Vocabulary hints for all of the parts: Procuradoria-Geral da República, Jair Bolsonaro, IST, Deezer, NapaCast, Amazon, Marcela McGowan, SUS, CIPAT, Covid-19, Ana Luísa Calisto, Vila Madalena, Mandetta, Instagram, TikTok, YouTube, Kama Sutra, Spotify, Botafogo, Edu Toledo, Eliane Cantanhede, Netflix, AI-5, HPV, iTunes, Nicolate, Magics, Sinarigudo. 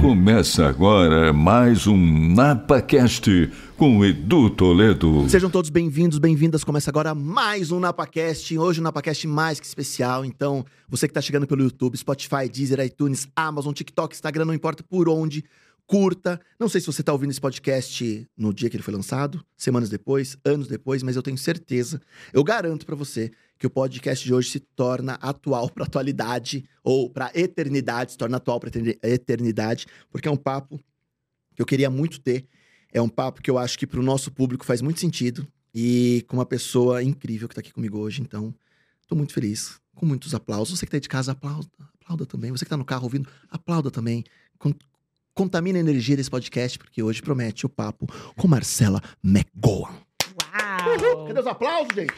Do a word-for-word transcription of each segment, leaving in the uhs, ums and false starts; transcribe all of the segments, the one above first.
Começa agora mais um NapaCast com Edu Toledo. Sejam todos bem-vindos, bem-vindas. Começa agora mais um NapaCast. Hoje um NapaCast mais que especial. Então, você que está chegando pelo YouTube, Spotify, Deezer, iTunes, Amazon, TikTok, Instagram, não importa por onde, curta. Não sei se você está ouvindo esse podcast no dia que ele foi lançado, semanas depois, anos depois, mas eu tenho certeza, eu garanto para você que o podcast de hoje se torna atual para atualidade, ou para eternidade, se torna atual para eternidade, porque é um papo que eu queria muito ter, é um papo que eu acho que para o nosso público faz muito sentido, e com uma pessoa incrível que está aqui comigo hoje, então estou muito feliz, com muitos aplausos. Você que está aí de casa, aplauda, aplauda também, você que está no carro ouvindo, aplauda também, contamina a energia desse podcast, porque hoje promete o papo com Marcela McGowan. Uau! Cadê os aplausos, gente?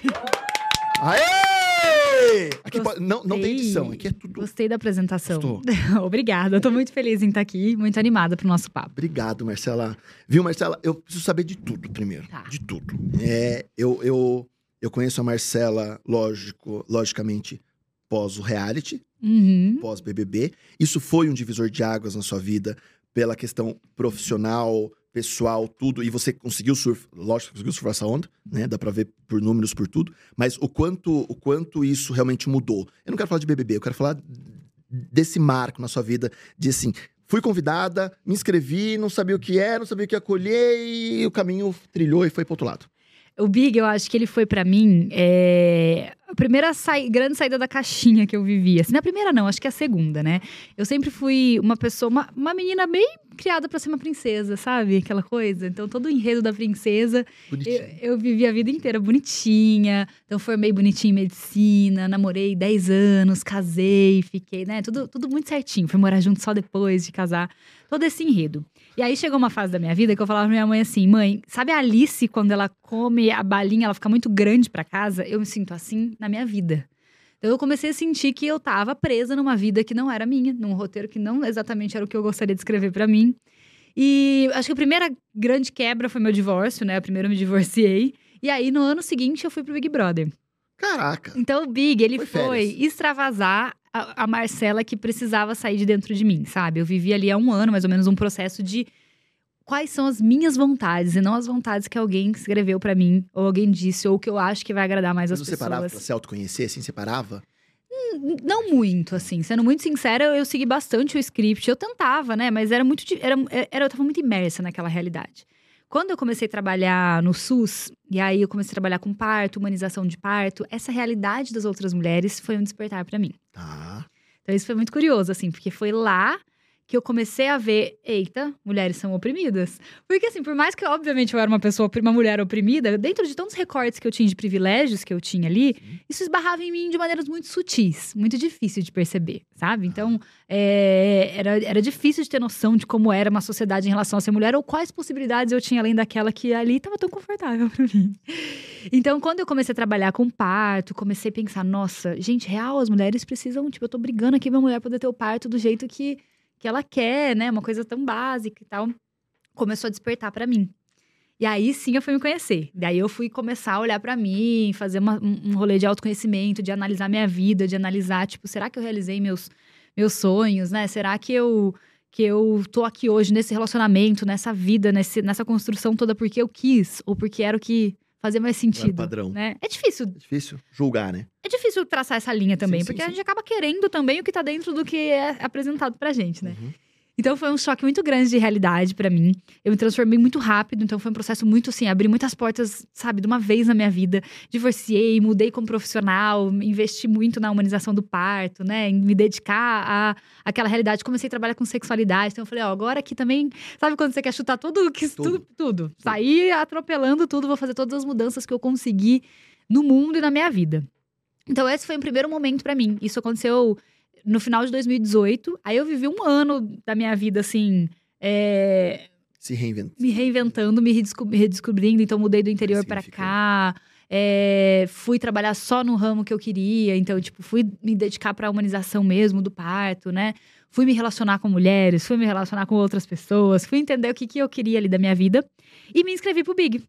Aê! Aqui pode, não, não tem edição, aqui é tudo... Gostei da apresentação. Obrigada, eu tô muito feliz em estar aqui, muito animada pro nosso papo. Obrigado, Marcela. Viu, Marcela? Eu preciso saber de tudo primeiro, tá. de tudo. É, eu, eu, eu conheço a Marcela, lógico, logicamente, pós o reality, uhum. pós B B B. Isso foi um divisor de águas na sua vida, pela questão profissional... pessoal, tudo, e você conseguiu surfar, lógico, conseguiu surfar essa onda, né, dá pra ver por números, por tudo, mas o quanto, o quanto isso realmente mudou. Eu não quero falar de B B B, eu quero falar desse marco na sua vida, de assim, fui convidada, me inscrevi, não sabia o que era, não sabia o que acolher, e o caminho trilhou e foi pro outro lado. O Big, eu acho que ele foi pra mim é... a primeira sa... grande saída da caixinha que eu vivia. Assim, na primeira não, acho que é a segunda, né? Eu sempre fui uma pessoa, uma, uma menina bem criada pra ser uma princesa, sabe? Aquela coisa. Então, todo o enredo da princesa, eu, eu vivi a vida inteira bonitinha. Então, formei bonitinha em medicina, namorei dez anos, casei, fiquei, né? Tudo, tudo muito certinho. Fui morar junto só depois de casar. Todo esse enredo. E aí, chegou uma fase da minha vida que eu falava pra minha mãe assim, mãe, sabe a Alice, quando ela come a balinha, ela fica muito grande pra casa? Eu me sinto assim na minha vida. Então, eu comecei a sentir que eu tava presa numa vida que não era minha, num roteiro que não exatamente era o que eu gostaria de escrever pra mim. E acho que a primeira grande quebra foi meu divórcio, né? Primeiro eu me divorciei. E aí, no ano seguinte, eu fui pro Big Brother. Caraca! Então, o Big, ele foi, foi extravasar... a Marcela que precisava sair de dentro de mim, sabe? Eu vivi ali há um ano, mais ou menos, um processo de quais são as minhas vontades e não as vontades que alguém escreveu pra mim, ou alguém disse, ou que eu acho que vai agradar mais as pessoas. Você parava pra se autoconhecer, assim, separava? Hum, não muito, assim. Sendo muito sincera, eu, eu segui bastante o script. Eu tentava, né? Mas era muito... Era, era, eu tava muito imersa naquela realidade. Quando eu comecei a trabalhar no SUS, e aí eu comecei a trabalhar com parto, humanização de parto, essa realidade das outras mulheres foi um despertar pra mim. Ah. Então isso foi muito curioso, assim, porque foi lá que eu comecei a ver, eita, mulheres são oprimidas. Porque assim, por mais que obviamente eu era uma pessoa, uma mulher oprimida, dentro de tantos recortes que eu tinha de privilégios que eu tinha ali, uhum. isso esbarrava em mim de maneiras muito sutis, muito difícil de perceber, sabe? Então, é, era, era difícil de ter noção de como era uma sociedade em relação a ser mulher, ou quais possibilidades eu tinha além daquela que ali estava tão confortável pra mim. Então, quando eu comecei a trabalhar com parto, comecei a pensar, nossa, gente, real, as mulheres precisam, tipo, eu tô brigando aqui pra mulher poder ter o parto do jeito que que ela quer, né? Uma coisa tão básica e tal. Começou a despertar pra mim. E aí, sim, eu fui me conhecer. Daí eu fui começar a olhar pra mim, fazer uma, um rolê de autoconhecimento, de analisar minha vida, de analisar, tipo, será que eu realizei meus, meus sonhos, né? Será que eu, que eu tô aqui hoje nesse relacionamento, nessa vida, nesse, nessa construção toda porque eu quis? Ou porque era o que fazia mais sentido? Não é padrão. Né? É difícil. É difícil julgar, né? É difícil traçar essa linha também, sim, porque sim, sim. a gente acaba querendo também o que tá dentro do que é apresentado pra gente, né? Uhum. Então foi um choque muito grande de realidade pra mim. Eu me transformei muito rápido, então foi um processo muito assim, abri muitas portas, sabe, de uma vez na minha vida. Divorciei, mudei como profissional, investi muito na humanização do parto, né? Em me dedicar a aquela realidade. Comecei a trabalhar com sexualidade, então eu falei, ó, agora aqui também, sabe quando você quer chutar tudo? Que, tudo, tudo. tudo. Saí atropelando tudo, vou fazer todas as mudanças que eu consegui no mundo e na minha vida. Então, esse foi o primeiro momento pra mim. Isso aconteceu no final de dois mil e dezoito. Aí eu vivi um ano da minha vida, assim... É... Se reinventando. Me reinventando, me redescobrindo. Então, mudei do interior pra cá. É... Fui trabalhar só no ramo que eu queria. Então, tipo, fui me dedicar pra humanização mesmo do parto, né? Fui me relacionar com mulheres, fui me relacionar com outras pessoas. Fui entender o que, que eu queria ali da minha vida. E me inscrevi pro Big.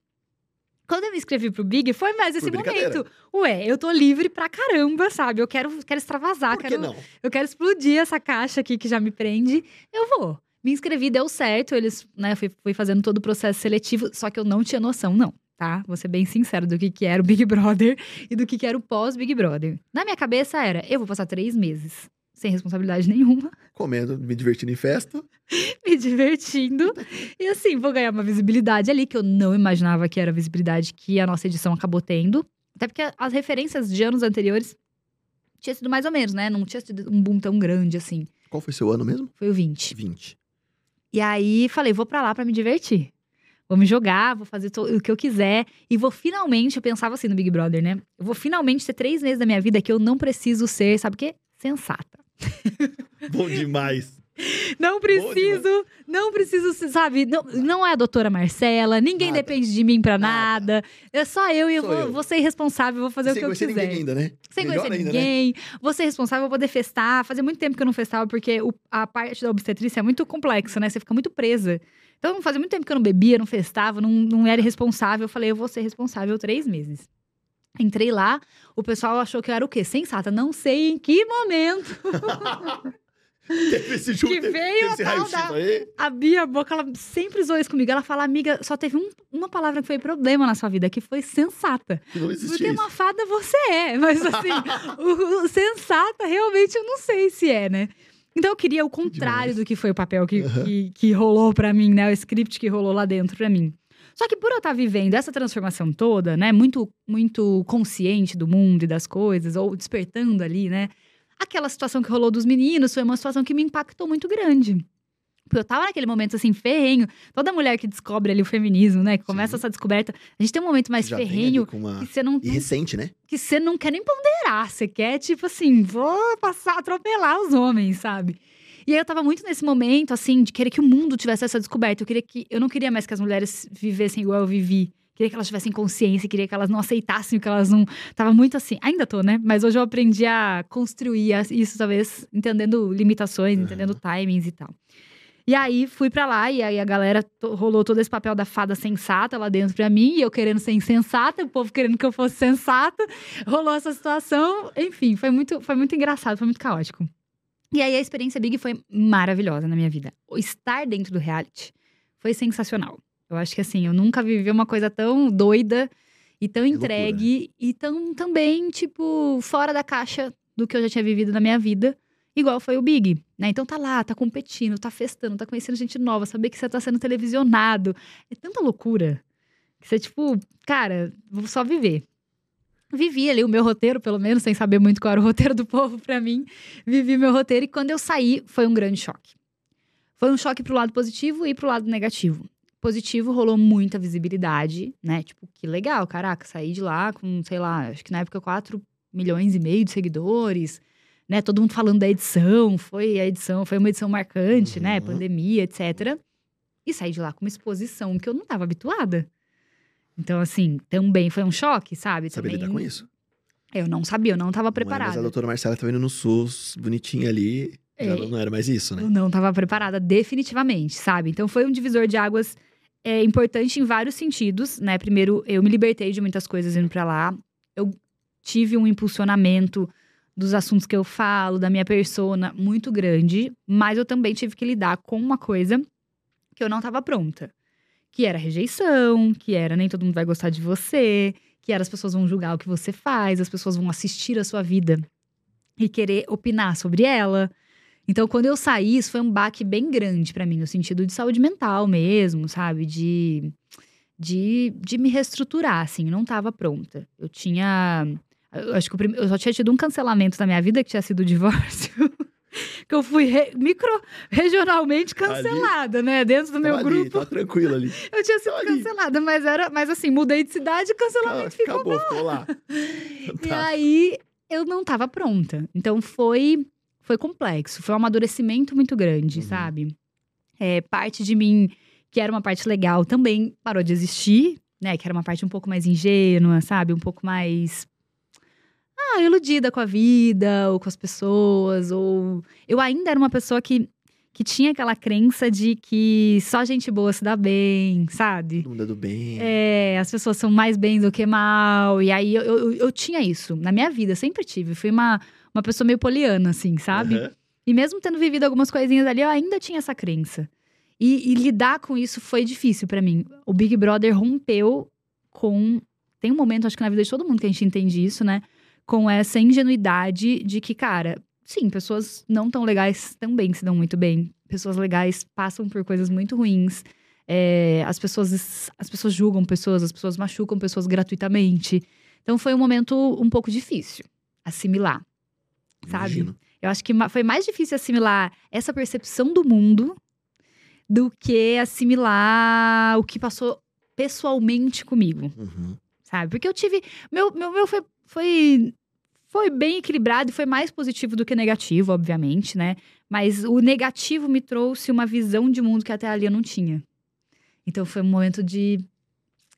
Quando eu me inscrevi pro Big, foi mais esse momento. Ué, eu tô livre pra caramba, sabe? Eu quero, quero extravasar. Por que quero, não? Eu quero explodir essa caixa aqui que já me prende. Eu vou. Me inscrevi, deu certo. Eles, né, fui, fui fazendo todo o processo seletivo. Só que eu não tinha noção, não. Tá? Vou ser bem sincero do que, que era o Big Brother e do que, que era o pós-Big Brother. Na minha cabeça era, eu vou passar três meses. Sem responsabilidade nenhuma. Comendo, me divertindo em festa. me divertindo. E assim, vou ganhar uma visibilidade ali, que eu não imaginava que era a visibilidade que a nossa edição acabou tendo. Até porque as referências de anos anteriores tinha sido mais ou menos, né? Não tinha sido um boom tão grande, assim. Qual foi seu ano mesmo? Foi o vinte. vinte. E aí, falei, vou pra lá pra me divertir. Vou me jogar, vou fazer to- o que eu quiser. E vou finalmente, eu pensava assim no Big Brother, né? Eu vou finalmente ter três meses da minha vida que eu não preciso ser, sabe o quê? Sensata. Bom demais. Não preciso, demais. não preciso, sabe? Não, não é a doutora Marcela, ninguém nada. depende de mim pra nada. nada. É só eu e eu vou, eu vou ser responsável, vou fazer Sem o que eu quiser. Sem conhecer ninguém ainda, né? Sem Melhor conhecer ainda, ninguém. Né? Vou ser responsável, vou poder festar. Fazia muito tempo que eu não festava, porque o, a parte da obstetrícia é muito complexa, né? Você fica muito presa. Então, fazia muito tempo que eu não bebia, não festava, não, não era irresponsável. Eu falei, eu vou ser responsável três meses. Entrei lá, o pessoal achou que eu era o quê? Sensata. Não sei em que momento teve esse jogo, que teve, veio teve a tal da... Aí. A Bia Boca, ela sempre zoou isso comigo. Ela fala, amiga, só teve um, uma palavra que foi problema na sua vida, que foi sensata. Não existia Porque isso. uma fada você é, mas assim, o, o sensata realmente eu não sei se é, né? Então eu queria o contrário Demais. do que foi o papel que, uhum. que, que rolou pra mim, né? O script que rolou lá dentro pra mim. Só que por eu estar vivendo essa transformação toda, né, muito, muito consciente do mundo e das coisas, ou despertando ali, né, aquela situação que rolou dos meninos foi uma situação que me impactou muito grande. Porque eu tava naquele momento, assim, ferrenho. Toda mulher que descobre ali o feminismo, né, que começa Sim. essa descoberta, a gente tem um momento mais Já ferrenho uma... que você não... E recente, né? Que você não quer nem ponderar, você quer, tipo assim, vou passar, atropelar os homens, sabe? E aí eu tava muito nesse momento, assim, de querer que o mundo tivesse essa descoberta. Eu queria que, eu não queria mais que as mulheres vivessem igual eu vivi. Queria que elas tivessem consciência, queria que elas não aceitassem, que elas não... Tava muito assim, ainda tô, né? Mas hoje eu aprendi a construir isso, talvez, entendendo limitações, uhum. entendendo timings e tal. E aí, fui pra lá, e aí a galera to- rolou todo esse papel da fada sensata lá dentro pra mim, e eu querendo ser insensata, o povo querendo que eu fosse sensata. Rolou essa situação, enfim, foi muito, foi muito engraçado, foi muito caótico. E aí, a experiência Big foi maravilhosa na minha vida. O estar dentro do reality foi sensacional. Eu acho que, assim, eu nunca vivi uma coisa tão doida e tão é entregue. Loucura. E tão, também, tipo, fora da caixa do que eu já tinha vivido na minha vida. Igual foi o Big, né? Então, tá lá, tá competindo, tá festando, tá conhecendo gente nova. Saber que você tá sendo televisionado. É tanta loucura que você, tipo, cara, vou só viver. Vivi ali o meu roteiro, pelo menos, sem saber muito qual era o roteiro do povo pra mim. Vivi meu roteiro e quando eu saí, foi um grande choque. Foi um choque pro lado positivo e pro lado negativo. Positivo, rolou muita visibilidade, né? Tipo, que legal, caraca, saí de lá com, sei lá, acho que na época quatro milhões e meio de seguidores, né? Todo mundo falando da edição, foi a edição, foi uma edição marcante, uhum. né? Pandemia, etcétera. E saí de lá com uma exposição que eu não tava habituada. Então, assim, também foi um choque, sabe? Saber também... lidar com isso. Eu não sabia, eu não estava preparada. Não é, mas a doutora Marcela estava indo no SUS, bonitinha ali, é, já não era mais isso, né? Eu não estava preparada, definitivamente, sabe? Então, foi um divisor de águas é, importante em vários sentidos, né? Primeiro, eu me libertei de muitas coisas indo pra lá. Eu tive um impulsionamento dos assuntos que eu falo, da minha persona, muito grande. Mas eu também tive que lidar com uma coisa que eu não estava pronta. Que era rejeição, que era nem todo mundo vai gostar de você, que era as pessoas vão julgar o que você faz, as pessoas vão assistir a sua vida e querer opinar sobre ela. Então, quando eu saí, isso foi um baque bem grande pra mim, no sentido de saúde mental mesmo, sabe? De, de, de me reestruturar, assim, não tava pronta. Eu tinha... Eu acho que eu, eu só tinha tido um cancelamento na minha vida, que tinha sido o divórcio... Que eu fui re- micro-regionalmente cancelada, ali, né? Dentro do meu ali, grupo. Tá tranquilo ali. Eu tinha sido tá cancelada, mas, era, mas assim, mudei de cidade e cancelamento ah, ficou acabou, ficou lá. E tá. aí, eu não tava pronta. Então, foi, foi complexo. Foi um amadurecimento muito grande, uhum. sabe? É, parte de mim, que era uma parte legal, também parou de existir, né? Que era uma parte um pouco mais ingênua, sabe? Um pouco mais... Ah, iludida com a vida, ou com as pessoas, ou... Eu ainda era uma pessoa que, que tinha aquela crença de que só gente boa se dá bem, sabe? Todo mundo é do bem. É, as pessoas são mais bem do que mal. E aí, eu, eu, eu tinha isso na minha vida, sempre tive. Fui uma, uma pessoa meio poliana, assim, sabe? Uhum. E mesmo tendo vivido algumas coisinhas ali, eu ainda tinha essa crença. E, e lidar com isso foi difícil pra mim. O Big Brother rompeu com... Tem um momento, acho que na vida de todo mundo que a gente entende isso, né? Com essa ingenuidade de que, cara... Sim, pessoas não tão legais também se dão muito bem. Pessoas legais passam por coisas muito ruins. É, as pessoas, as pessoas julgam pessoas, as pessoas machucam pessoas gratuitamente. Então, foi um momento um pouco difícil assimilar, sabe? Imagino. Eu acho que foi mais difícil assimilar essa percepção do mundo do que assimilar o que passou pessoalmente comigo, uhum. sabe? Porque eu tive... Meu, meu, meu foi... foi... Foi bem equilibrado e foi mais positivo do que negativo, obviamente, né? Mas o negativo me trouxe uma visão de mundo que até ali eu não tinha. Então foi um momento de...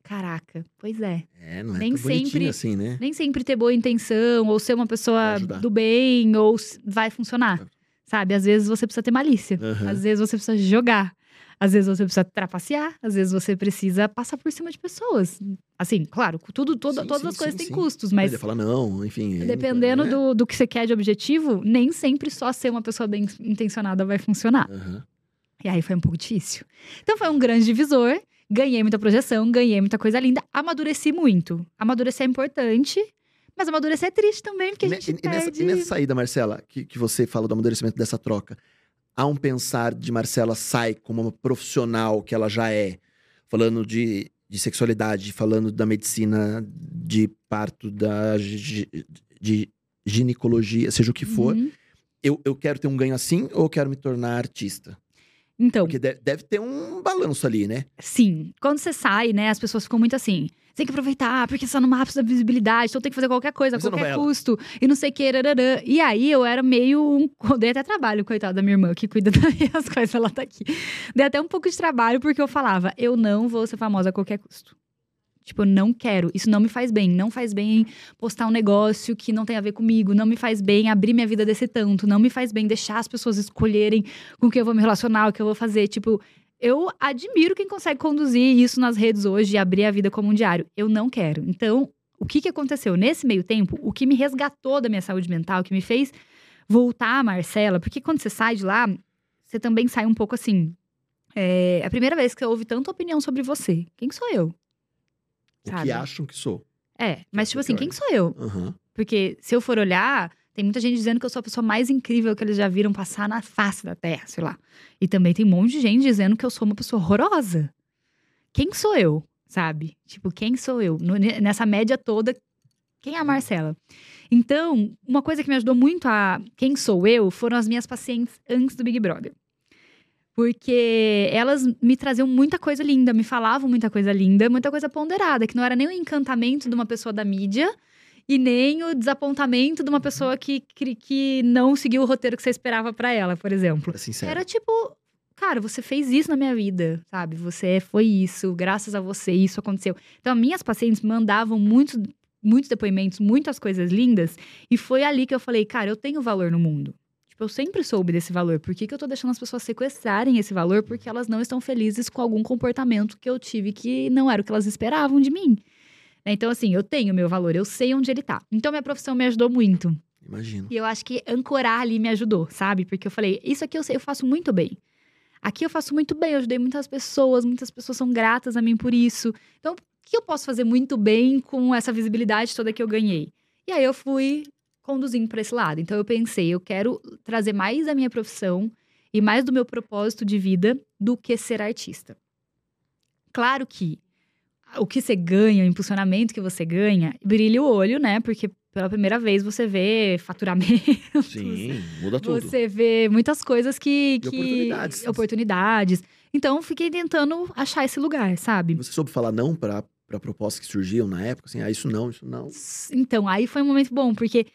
Caraca, pois é. É, não é nem tão bonitinho assim, né? Nem sempre ter boa intenção, ou ser uma pessoa do bem, ou vai funcionar, sabe? Às vezes você precisa ter malícia, uhum. às vezes você precisa jogar. Às vezes você precisa trapacear, às vezes você precisa passar por cima de pessoas. Assim, claro, tudo, todo, sim, todas sim, as coisas sim, têm sim. custos, mas... Mas falar não, enfim... Dependendo é... do, do que você quer de objetivo, nem sempre só ser uma pessoa bem intencionada vai funcionar. Uhum. E aí foi um pouco difícil. Então foi um grande divisor, ganhei muita projeção, ganhei muita coisa linda, amadureci muito. Amadurecer é importante, mas amadurecer é triste também, porque a gente e, perde... E nessa, e nessa saída, Marcela, que, que você fala do amadurecimento dessa troca... Há um pensar de Marcela sai como uma profissional que ela já é, falando de, de sexualidade, falando da medicina, de parto, da, de, de ginecologia, seja o que for. Uhum. Eu, eu quero ter um ganho assim ou eu quero me tornar artista? Então... Porque deve, deve ter um balanço ali, né? Sim. Quando você sai, né, as pessoas ficam muito assim... Tem que aproveitar, porque você tá numa rápida visibilidade, então tem que fazer qualquer coisa, a qualquer custo, e não sei o que, rararã. E aí eu era meio um... Eu dei até trabalho, coitada da minha irmã, que cuida das minhas coisas, ela tá aqui. Dei até um pouco de trabalho, porque eu falava, eu não vou ser famosa a qualquer custo. Tipo, eu não quero, isso não me faz bem, não faz bem postar um negócio que não tem a ver comigo, não me faz bem abrir minha vida desse tanto, não me faz bem deixar as pessoas escolherem com o que eu vou me relacionar, o que eu vou fazer, tipo... Eu admiro quem consegue conduzir isso nas redes hoje e abrir a vida como um diário. Eu não quero. Então, o que, que aconteceu? Nesse meio tempo, o que me resgatou da minha saúde mental, que me fez voltar a Marcela... Porque quando você sai de lá, você também sai um pouco assim... É a primeira vez que você ouve tanta opinião sobre você. Quem sou eu? Sabe? O que acham que sou. É, mas tipo assim, quem sou eu? Uhum. Porque se eu for olhar... Tem muita gente dizendo que eu sou a pessoa mais incrível que eles já viram passar na face da Terra, sei lá. E também tem um monte de gente dizendo que eu sou uma pessoa horrorosa. Quem sou eu, sabe? Tipo, quem sou eu? Nessa média toda, quem é a Marcela? Então, uma coisa que me ajudou muito a quem sou eu foram as minhas pacientes antes do Big Brother. Porque elas me traziam muita coisa linda, me falavam muita coisa linda, muita coisa ponderada, que não era nem o encantamento de uma pessoa da mídia... E nem o desapontamento de uma pessoa que, que, que não seguiu o roteiro que você esperava pra ela, por exemplo. É Era tipo, cara, você fez isso na minha vida, sabe? Você foi isso, graças a você isso aconteceu. Então, minhas pacientes mandavam muitos, muitos depoimentos, muitas coisas lindas. E foi ali que eu falei, cara, eu tenho valor no mundo. Tipo, eu sempre soube desse valor. Por que, que eu tô deixando as pessoas sequestrarem esse valor? Porque elas não estão felizes com algum comportamento que eu tive que não era o que elas esperavam de mim. Então, assim, eu tenho o meu valor, eu sei onde ele tá. Então, minha profissão me ajudou muito. Imagino. E eu acho que ancorar ali me ajudou, sabe? Porque eu falei, isso aqui eu sei, eu faço muito bem. Aqui eu faço muito bem, eu ajudei muitas pessoas, muitas pessoas são gratas a mim por isso. Então, o que eu posso fazer muito bem com essa visibilidade toda que eu ganhei? E aí, eu fui conduzindo pra esse lado. Então, eu pensei, eu quero trazer mais da minha profissão e mais do meu propósito de vida do que ser artista. Claro que o que você ganha, o impulsionamento que você ganha, brilha o olho, né? Porque pela primeira vez você vê faturamento. Sim, muda tudo. Você vê muitas coisas que... que... Oportunidades. Oportunidades. Então, fiquei tentando achar esse lugar, sabe? Você soube falar não pra, pra propostas que surgiam na época? Assim, ah, isso não, isso não. Então, aí foi um momento bom, porque...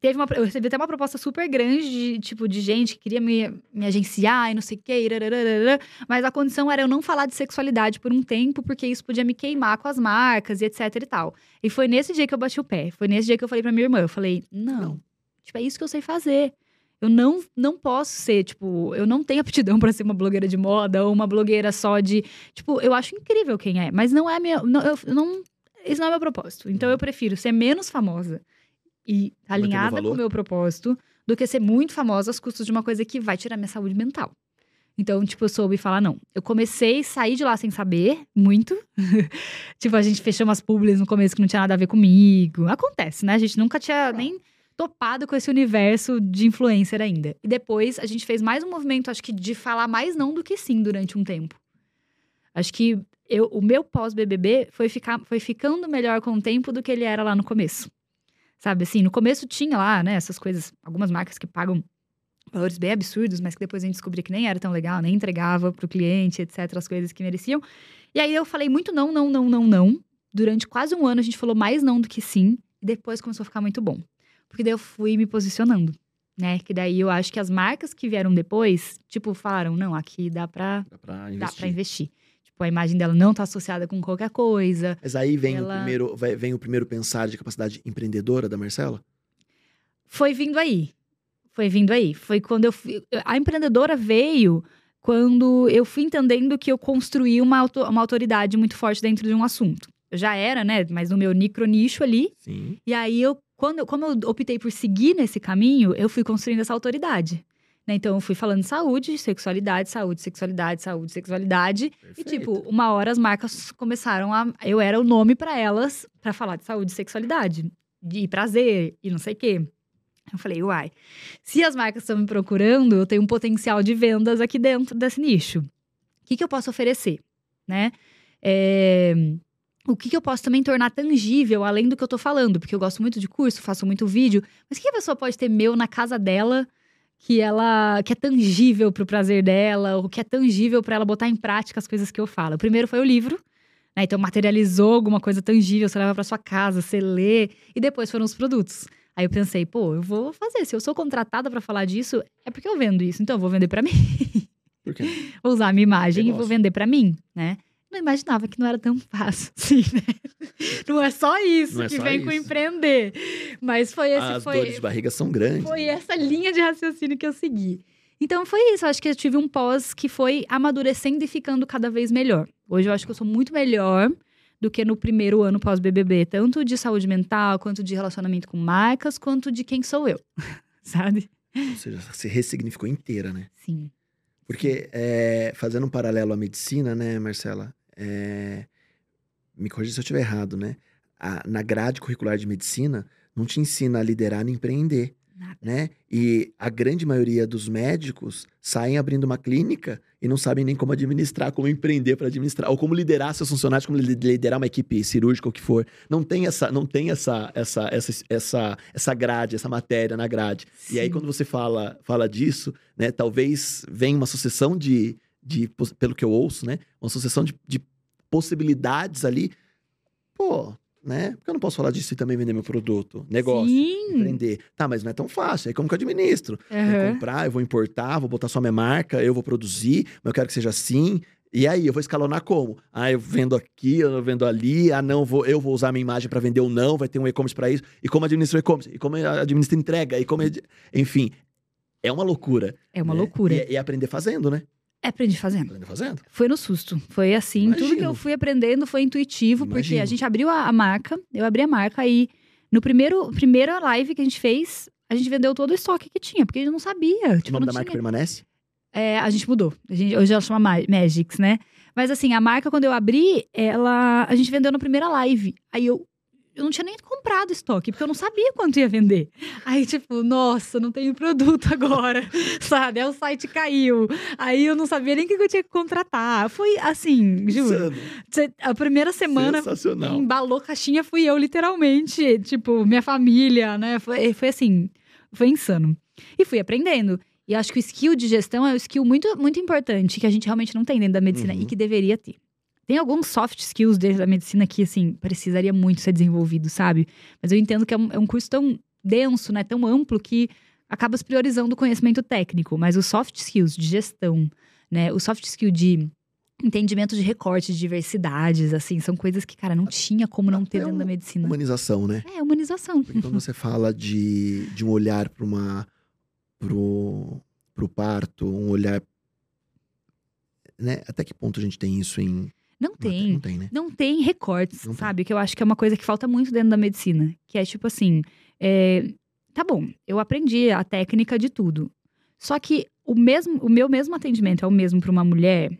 Teve uma, eu recebi até uma proposta super grande, de, tipo, de gente que queria me, me agenciar e não sei o quê. Mas a condição era eu não falar de sexualidade por um tempo, porque isso podia me queimar com as marcas e etc e tal. E foi nesse dia que eu bati o pé. Foi nesse dia que eu falei pra minha irmã. Eu falei, não, não. Tipo, é isso que eu sei fazer. Eu não, não posso ser, tipo... Eu não tenho aptidão pra ser uma blogueira de moda ou uma blogueira só de... Tipo, eu acho incrível quem é, mas não é meu... Não, eu, não, esse não é meu propósito. Então, eu prefiro ser menos famosa e alinhada com o meu propósito do que ser muito famosa aos custos de uma coisa que vai tirar minha saúde mental. Então, tipo, eu soube falar, não. Eu comecei, saí de lá sem saber, muito. Tipo, a gente fechou umas publis no começo que não tinha nada a ver comigo. Acontece, né? A gente nunca tinha nem topado com esse universo de influencer ainda. E depois, a gente fez mais um movimento, acho que de falar mais não do que sim durante um tempo. Acho que eu, o meu pós-B B B foi, ficar, foi ficando melhor com o tempo do que ele era lá no começo. Sabe, assim, no começo tinha lá, né, essas coisas, algumas marcas que pagam valores bem absurdos, mas que depois a gente descobriu que nem era tão legal, nem entregava pro cliente, etcétera, as coisas que mereciam. E aí eu falei muito não, não, não, não, não. Durante quase um ano a gente falou mais não do que sim, e depois começou a ficar muito bom. Porque daí eu fui me posicionando, né? Que daí eu acho que as marcas que vieram depois, tipo, falaram, não, aqui dá pra, dá pra investir. Dá pra investir. A imagem dela não tá associada com qualquer coisa. Mas aí vem, ela... o primeiro, vem o primeiro pensar de capacidade empreendedora da Marcela? Foi vindo aí. Foi vindo aí. Foi quando eu fui... A empreendedora veio quando eu fui entendendo que eu construí uma, auto... uma autoridade muito forte dentro de um assunto. Eu já era, né? Mas no meu micronicho ali. Sim. E aí, eu, quando eu, como eu optei por seguir nesse caminho, eu fui construindo essa autoridade. Então, eu fui falando saúde, sexualidade, saúde, sexualidade, saúde, sexualidade. Perfeito. E, tipo, uma hora as marcas começaram a... Eu era o nome pra elas pra falar de saúde e sexualidade. De prazer e não sei o quê. Eu falei, uai. Se as marcas estão me procurando, eu tenho um potencial de vendas aqui dentro desse nicho. O que que eu posso oferecer, né? É... O que que eu posso também tornar tangível, além do que eu tô falando? Porque eu gosto muito de curso, faço muito vídeo. Mas o que a pessoa pode ter meu na casa dela... Que ela que é tangível pro prazer dela, ou que é tangível pra ela botar em prática as coisas que eu falo. O primeiro foi o livro, né? Então materializou alguma coisa tangível, você leva pra sua casa, você lê, e depois foram os produtos. Aí eu pensei, pô, eu vou fazer. Se eu sou contratada pra falar disso, é porque eu vendo isso, então eu vou vender pra mim. Por quê? Vou usar a minha imagem e vou vender pra mim, né? Não imaginava que não era tão fácil assim, né? Não é só isso é que só vem isso. com empreender. Mas foi esse... As foi, dores de barriga são grandes. Foi essa linha de raciocínio que eu segui. Então, foi isso. Eu acho que eu tive um pós que foi amadurecendo e ficando cada vez melhor. Hoje, eu acho que eu sou muito melhor do que no primeiro ano pós-B B B. Tanto de saúde mental, quanto de relacionamento com marcas, quanto de quem sou eu, sabe? Ou seja, você ressignificou inteira, né? Sim. Porque, é, fazendo um paralelo à medicina, né, Marcela? É... Me corrija se eu estiver errado, né? A, na grade curricular de medicina, não te ensina a liderar nem empreender, nada, né? E a grande maioria dos médicos saem abrindo uma clínica e não sabem nem como administrar, como empreender para administrar, ou como liderar seus funcionários, como liderar uma equipe cirúrgica, o que for. Não tem essa, não tem essa, essa, essa, essa, essa grade, essa matéria na grade. Sim. E aí, quando você fala, fala disso, né? Talvez venha uma sucessão de... De, pelo que eu ouço, né? Uma sucessão de, de possibilidades ali. Pô, né? Porque eu não posso falar disso e também vender meu produto, negócio, Sim. empreender. Tá, mas não é tão fácil. Aí como que eu administro? Uhum. Eu vou comprar, eu vou importar, vou botar só minha marca, eu vou produzir, mas eu quero que seja assim. E aí, eu vou escalonar como? Ah, eu vendo aqui, eu vendo ali. Ah, não, vou, eu vou usar minha imagem para vender ou não. Vai ter um e-commerce para isso. E como administra o e-commerce? E como administra entrega? E como... Enfim, é uma loucura. É uma né? loucura. E, e aprender fazendo, né? É, aprendi fazendo. Aprendi fazendo. Foi no susto. Foi assim, Imagino. tudo que eu fui aprendendo foi intuitivo, Imagino. porque a gente abriu a, a marca, eu abri a marca e no primeiro, primeira live que a gente fez, a gente vendeu todo o estoque que tinha, porque a gente não sabia. Tipo, o nome da tinha... marca permanece? É, a gente mudou. A gente, hoje ela chama Magics, né? Mas assim, a marca, quando eu abri, ela, a gente vendeu na primeira live. Aí eu... Eu não tinha nem comprado estoque, porque eu não sabia quanto ia vender. Aí, tipo, nossa, não tenho produto agora, sabe? Aí o site caiu. Aí eu não sabia nem o que eu tinha que contratar. Foi assim, juro. A primeira semana embalou caixinha, fui eu, literalmente. Tipo, minha família, né? Foi, foi assim, foi insano. E fui aprendendo. E acho que o skill de gestão é um skill muito, muito importante, que a gente realmente não tem dentro da medicina uhum. e que deveria ter. Tem alguns soft skills dentro da medicina que, assim, precisaria muito ser desenvolvido, sabe? Mas eu entendo que é um, é um curso tão denso, né? Tão amplo que acaba se priorizando o conhecimento técnico. Mas os soft skills de gestão, né? O soft skill de entendimento de recortes, de diversidades, assim, são coisas que, cara, não tinha como não ter dentro da medicina. Humanização, né? É, humanização. Porque quando você fala de, de um olhar para uma... pro, pro parto, um olhar... Né? Até que ponto a gente tem isso em... Não tem. Não tem, né? Não tem recortes, não sabe? Tem. Que eu acho que é uma coisa que falta muito dentro da medicina. Que é tipo assim... É... Tá bom, eu aprendi a técnica de tudo. Só que o, mesmo, o meu mesmo atendimento é o mesmo para uma mulher...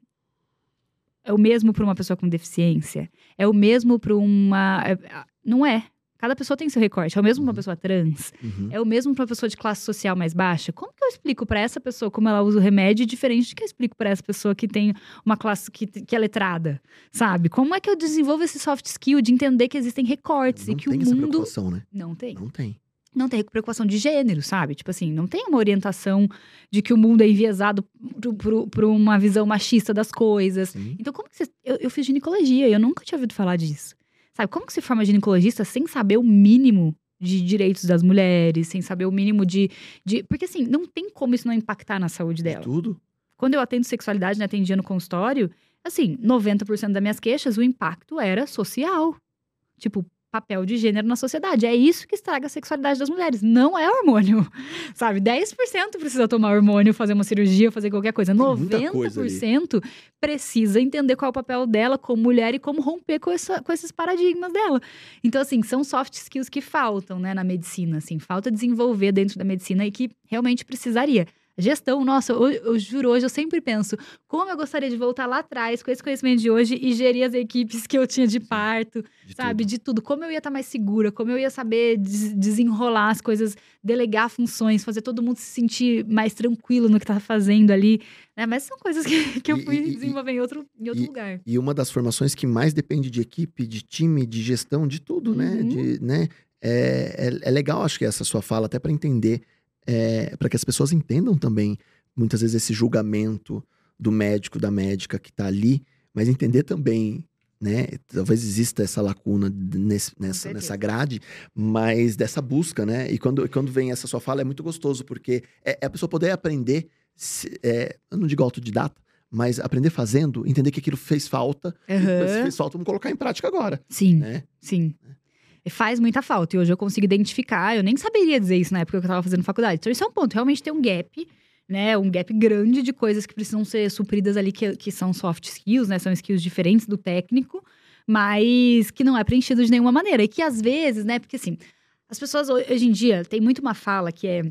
É o mesmo para uma pessoa com deficiência? É o mesmo para uma... Não é. Cada pessoa tem seu recorte. É o mesmo uhum. para uma pessoa trans? Uhum. É o mesmo para uma pessoa de classe social mais baixa? Como que eu explico para essa pessoa como ela usa o remédio diferente do que eu explico para essa pessoa que tem uma classe que, que é letrada? Sabe? Como é que eu desenvolvo esse soft skill de entender que existem recortes não e que o mundo... Não tem essa preocupação, né? Não tem. Não tem. Não tem preocupação de gênero, sabe? Tipo assim, não tem uma orientação de que o mundo é enviesado por uma visão machista das coisas. Sim. Então, como que você... Eu, eu fiz ginecologia e eu nunca tinha ouvido falar disso. Sabe, como que se forma ginecologista sem saber o mínimo de direitos das mulheres, sem saber o mínimo de... de... Porque assim, não tem como isso não impactar na saúde dela. De tudo. Quando eu atendo sexualidade, né, atendia no consultório, assim, noventa por cento das minhas queixas, o impacto era social. Tipo... papel de gênero na sociedade. É isso que estraga a sexualidade das mulheres. Não é hormônio, sabe? dez por cento precisa tomar hormônio, fazer uma cirurgia, fazer qualquer coisa. noventa por cento precisa entender qual é o papel dela como mulher e como romper com, essa, com esses paradigmas dela. Então, assim, são soft skills que faltam, né, na medicina, assim. Falta desenvolver dentro da medicina e que realmente precisaria. Gestão, nossa, eu, eu juro, hoje eu sempre penso como eu gostaria de voltar lá atrás com esse conhecimento de hoje e gerir as equipes que eu tinha de parto, de sabe? Tudo. De tudo. Como eu ia estar mais segura, como eu ia saber des- desenrolar as coisas, delegar funções, fazer todo mundo se sentir mais tranquilo no que estava fazendo ali, né? Mas são coisas que, que eu fui e, desenvolver e, em outro, em outro e, lugar. E uma das formações que mais depende de equipe, de time, de gestão, de tudo, uhum. né? De, né? É, é, é legal, acho que essa sua fala, até para entender... É, para que as pessoas entendam também, muitas vezes, esse julgamento do médico, da médica que tá ali, mas entender também, né? Talvez exista essa lacuna nesse, nessa, nessa grade, mas dessa busca, né? E quando, quando vem essa sua fala, é muito gostoso, porque é, é a pessoa poder aprender, se, é, eu não digo autodidata, mas aprender fazendo, entender que aquilo fez falta, uhum. e se fez falta, vamos colocar em prática agora. Sim, né? Sim. É. Faz muita falta. E hoje eu consigo identificar. Eu nem saberia dizer isso na época que eu tava fazendo faculdade. Então, isso é um ponto. Realmente tem um gap, né? Um gap grande de coisas que precisam ser supridas ali, que, que são soft skills, né? São skills diferentes do técnico, mas que não é preenchido de nenhuma maneira. E que, às vezes, né? Porque, assim, as pessoas hoje em dia tem muito uma fala que é...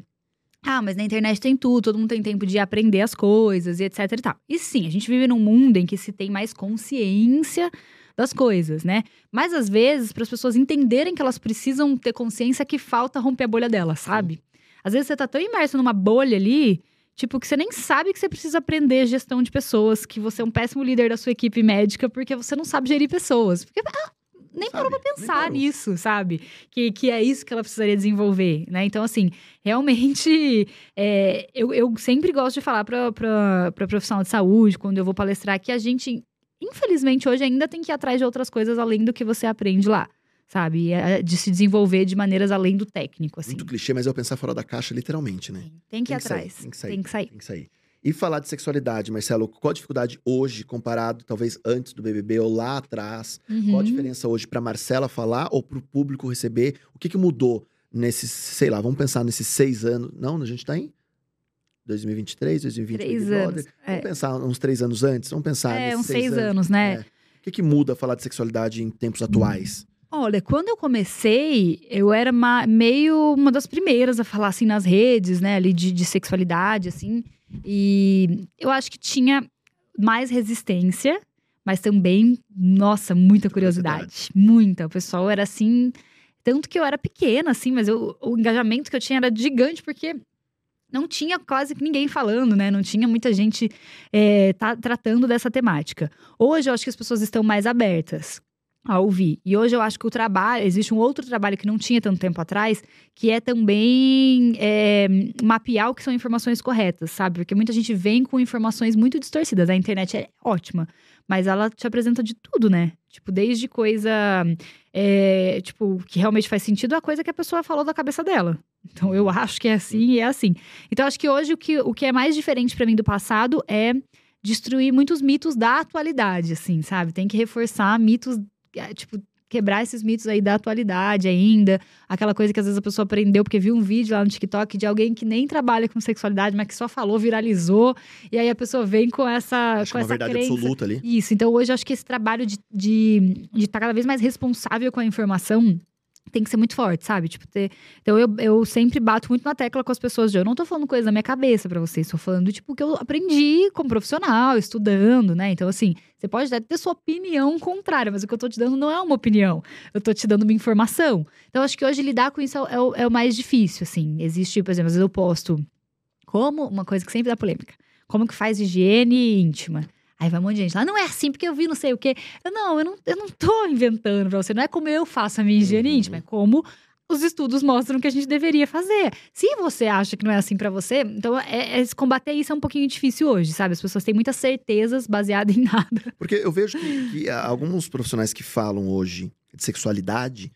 Ah, mas na internet tem tudo, todo mundo tem tempo de aprender as coisas e etc e tal. E sim, a gente vive num mundo em que se tem mais consciência... das coisas, né? Mas, às vezes, para as pessoas entenderem que elas precisam ter consciência que falta romper a bolha delas, sabe? Sim. Às vezes, você tá tão imerso numa bolha ali, tipo, que você nem sabe que você precisa aprender gestão de pessoas, que você é um péssimo líder da sua equipe médica, porque você não sabe gerir pessoas. Porque... Ah! Nem sabe, parou pra pensar nisso, sabe? Que, que é isso que ela precisaria desenvolver, né? Então, assim, realmente, é, eu, eu sempre gosto de falar pra, pra, pra profissional de saúde, quando eu vou palestrar, que a gente... Infelizmente, hoje ainda tem que ir atrás de outras coisas além do que você aprende lá, sabe? De se desenvolver de maneiras além do técnico, assim. Muito clichê, mas é o pensar fora da caixa, literalmente, né? Tem, tem que ir atrás. Tem que sair. Tem que sair. Tem que sair. E falar de sexualidade, Marcelo, qual a dificuldade hoje, comparado talvez antes do B B B ou lá atrás? Uhum. Qual a diferença hoje para Marcela falar ou para o público receber? O que, que mudou nesses, sei lá, vamos pensar nesses seis anos. Não, a gente está em... dois mil e vinte e três, dois mil e vinte e dois. Três anos, é. Vamos pensar uns três anos antes? Vamos pensar é, nesses uns seis, seis anos, anos né? É. O que, que muda falar de sexualidade em tempos atuais? Olha, quando eu comecei, eu era uma, meio uma das primeiras a falar assim nas redes, né? Ali de, de sexualidade, assim. E eu acho que tinha mais resistência, mas também, nossa, muita curiosidade. Muita. O pessoal era assim. Tanto que eu era pequena, assim, mas eu, o engajamento que eu tinha era gigante, porque. Não tinha quase ninguém falando, né? Não tinha muita gente é, tá tratando dessa temática. Hoje, eu acho que as pessoas estão mais abertas a ouvir. E hoje, eu acho que o trabalho... Existe um outro trabalho que não tinha tanto tempo atrás, que é também é, mapear o que são informações corretas, sabe? Porque muita gente vem com informações muito distorcidas. A internet é ótima, mas ela te apresenta de tudo, né? Tipo, desde coisa... É, tipo, que realmente faz sentido a coisa que a pessoa falou da cabeça dela. Então, eu acho que é assim e é assim. Então, acho que hoje o que, o que é mais diferente pra mim do passado é destruir muitos mitos da atualidade, assim, sabe? Tem que reforçar mitos, tipo, quebrar esses mitos aí da atualidade ainda. Aquela coisa que às vezes a pessoa aprendeu porque viu um vídeo lá no TikTok de alguém que nem trabalha com sexualidade, mas que só falou, viralizou. E aí a pessoa vem com essa, acho com essa verdade crença absoluta ali. Isso, então hoje eu acho que esse trabalho de estar de, de tá cada vez mais responsável com a informação tem que ser muito forte, sabe? Tipo, ter... Então, eu, eu sempre bato muito na tecla com as pessoas de eu não tô falando coisa da minha cabeça pra vocês, tô falando, tipo, o que eu aprendi como profissional, estudando, né? Então, assim, você pode até ter sua opinião contrária, mas o que eu tô te dando não é uma opinião. Eu tô te dando uma informação. Então, acho que hoje lidar com isso é o, é o mais difícil, assim. Existe, por exemplo, às vezes eu posto como... Uma coisa que sempre dá polêmica. Como que faz higiene íntima? Aí vai um monte de gente lá, não é assim, porque eu vi não sei o quê. Eu, não, eu não, eu não tô inventando pra você. Não é como eu faço a minha higiene uhum. íntima, é como os estudos mostram que a gente deveria fazer. Se você acha que não é assim pra você, então é, é, combater isso é um pouquinho difícil hoje, sabe? As pessoas têm muitas certezas baseadas em nada. Porque eu vejo que, que alguns profissionais que falam hoje de sexualidade,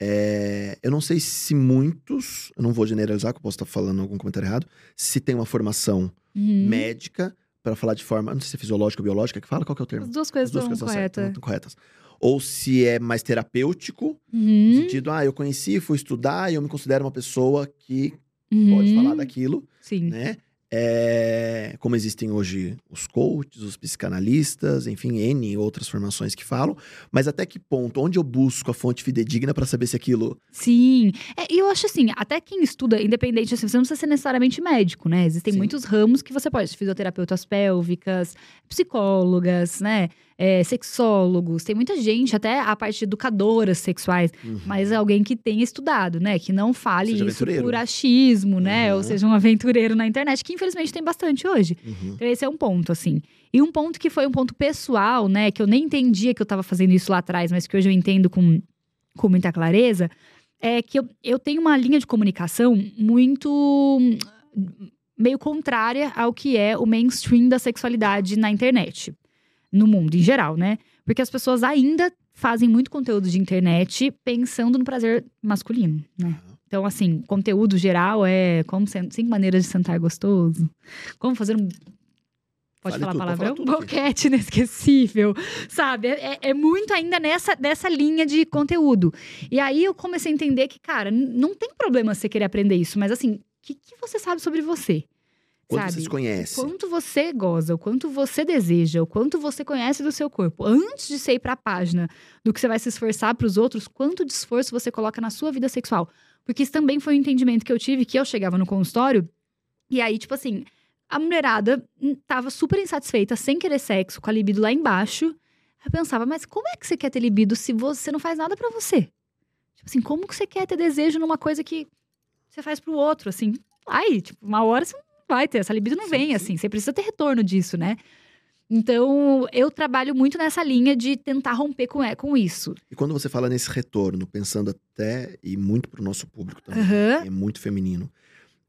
é, eu não sei se muitos, eu não vou generalizar, que eu posso estar falando algum comentário errado, se tem uma formação uhum. médica... Pra falar de forma, não sei se é fisiológica ou biológica que fala, qual que é o termo? As duas coisas, As duas coisas corretas. Estão corretas. Ou se é mais terapêutico, uhum. no sentido, ah, eu conheci, fui estudar e eu me considero uma pessoa que uhum. pode falar daquilo. Sim. Né? É, como existem hoje os coaches, os psicanalistas, enfim, N outras formações que falam. Mas até que ponto? Onde eu busco a fonte fidedigna pra saber se aquilo... Sim. E é, eu acho assim, até quem estuda, independente, assim, você não precisa ser necessariamente médico, né? Existem Sim. muitos ramos que você pode. Fisioterapeutas pélvicas, psicólogas, né? É, sexólogos. Tem muita gente, até a parte de educadoras sexuais. Uhum. Mas alguém que tenha estudado, né? Que não fale seja isso por achismo, uhum. né? Ou seja, um aventureiro na internet, que infelizmente tem bastante hoje. Uhum. Então esse é um ponto, assim. E um ponto que foi um ponto pessoal, né? Que eu nem entendia que eu tava fazendo isso lá atrás, mas que hoje eu entendo com, com muita clareza. É que eu, eu tenho uma linha de comunicação muito... meio contrária ao que é o mainstream da sexualidade na internet. No mundo em geral, né? Porque as pessoas ainda fazem muito conteúdo de internet pensando no prazer masculino, né? Então, assim, conteúdo geral é como cinco maneiras de sentar gostoso, como fazer um... Pode Fale falar a palavra? É um boquete inesquecível, sabe? É, é muito ainda nessa, nessa linha de conteúdo. E aí eu comecei a entender que, cara, não tem problema você querer aprender isso, mas assim, o que, que você sabe sobre você? Quanto sabe, você se conhece. O quanto você goza, o quanto você deseja, o quanto você conhece do seu corpo. Antes de você ir pra página do que você vai se esforçar pros outros, quanto de esforço você coloca na sua vida sexual. Porque isso também foi um entendimento que eu tive, que eu chegava no consultório, e aí, tipo assim, a mulherada tava super insatisfeita, sem querer sexo, com a libido lá embaixo. Eu pensava, mas como é que você quer ter libido se você não faz nada pra você? Tipo assim, como que você quer ter desejo numa coisa que você faz pro outro, assim? Aí, tipo, uma hora você vai ter, essa libido não sim, vem, sim. assim, você precisa ter retorno disso, né? Então, eu trabalho muito nessa linha de tentar romper com, é, com isso. E quando você fala nesse retorno, pensando até, e muito pro nosso público também, uhum. é muito feminino,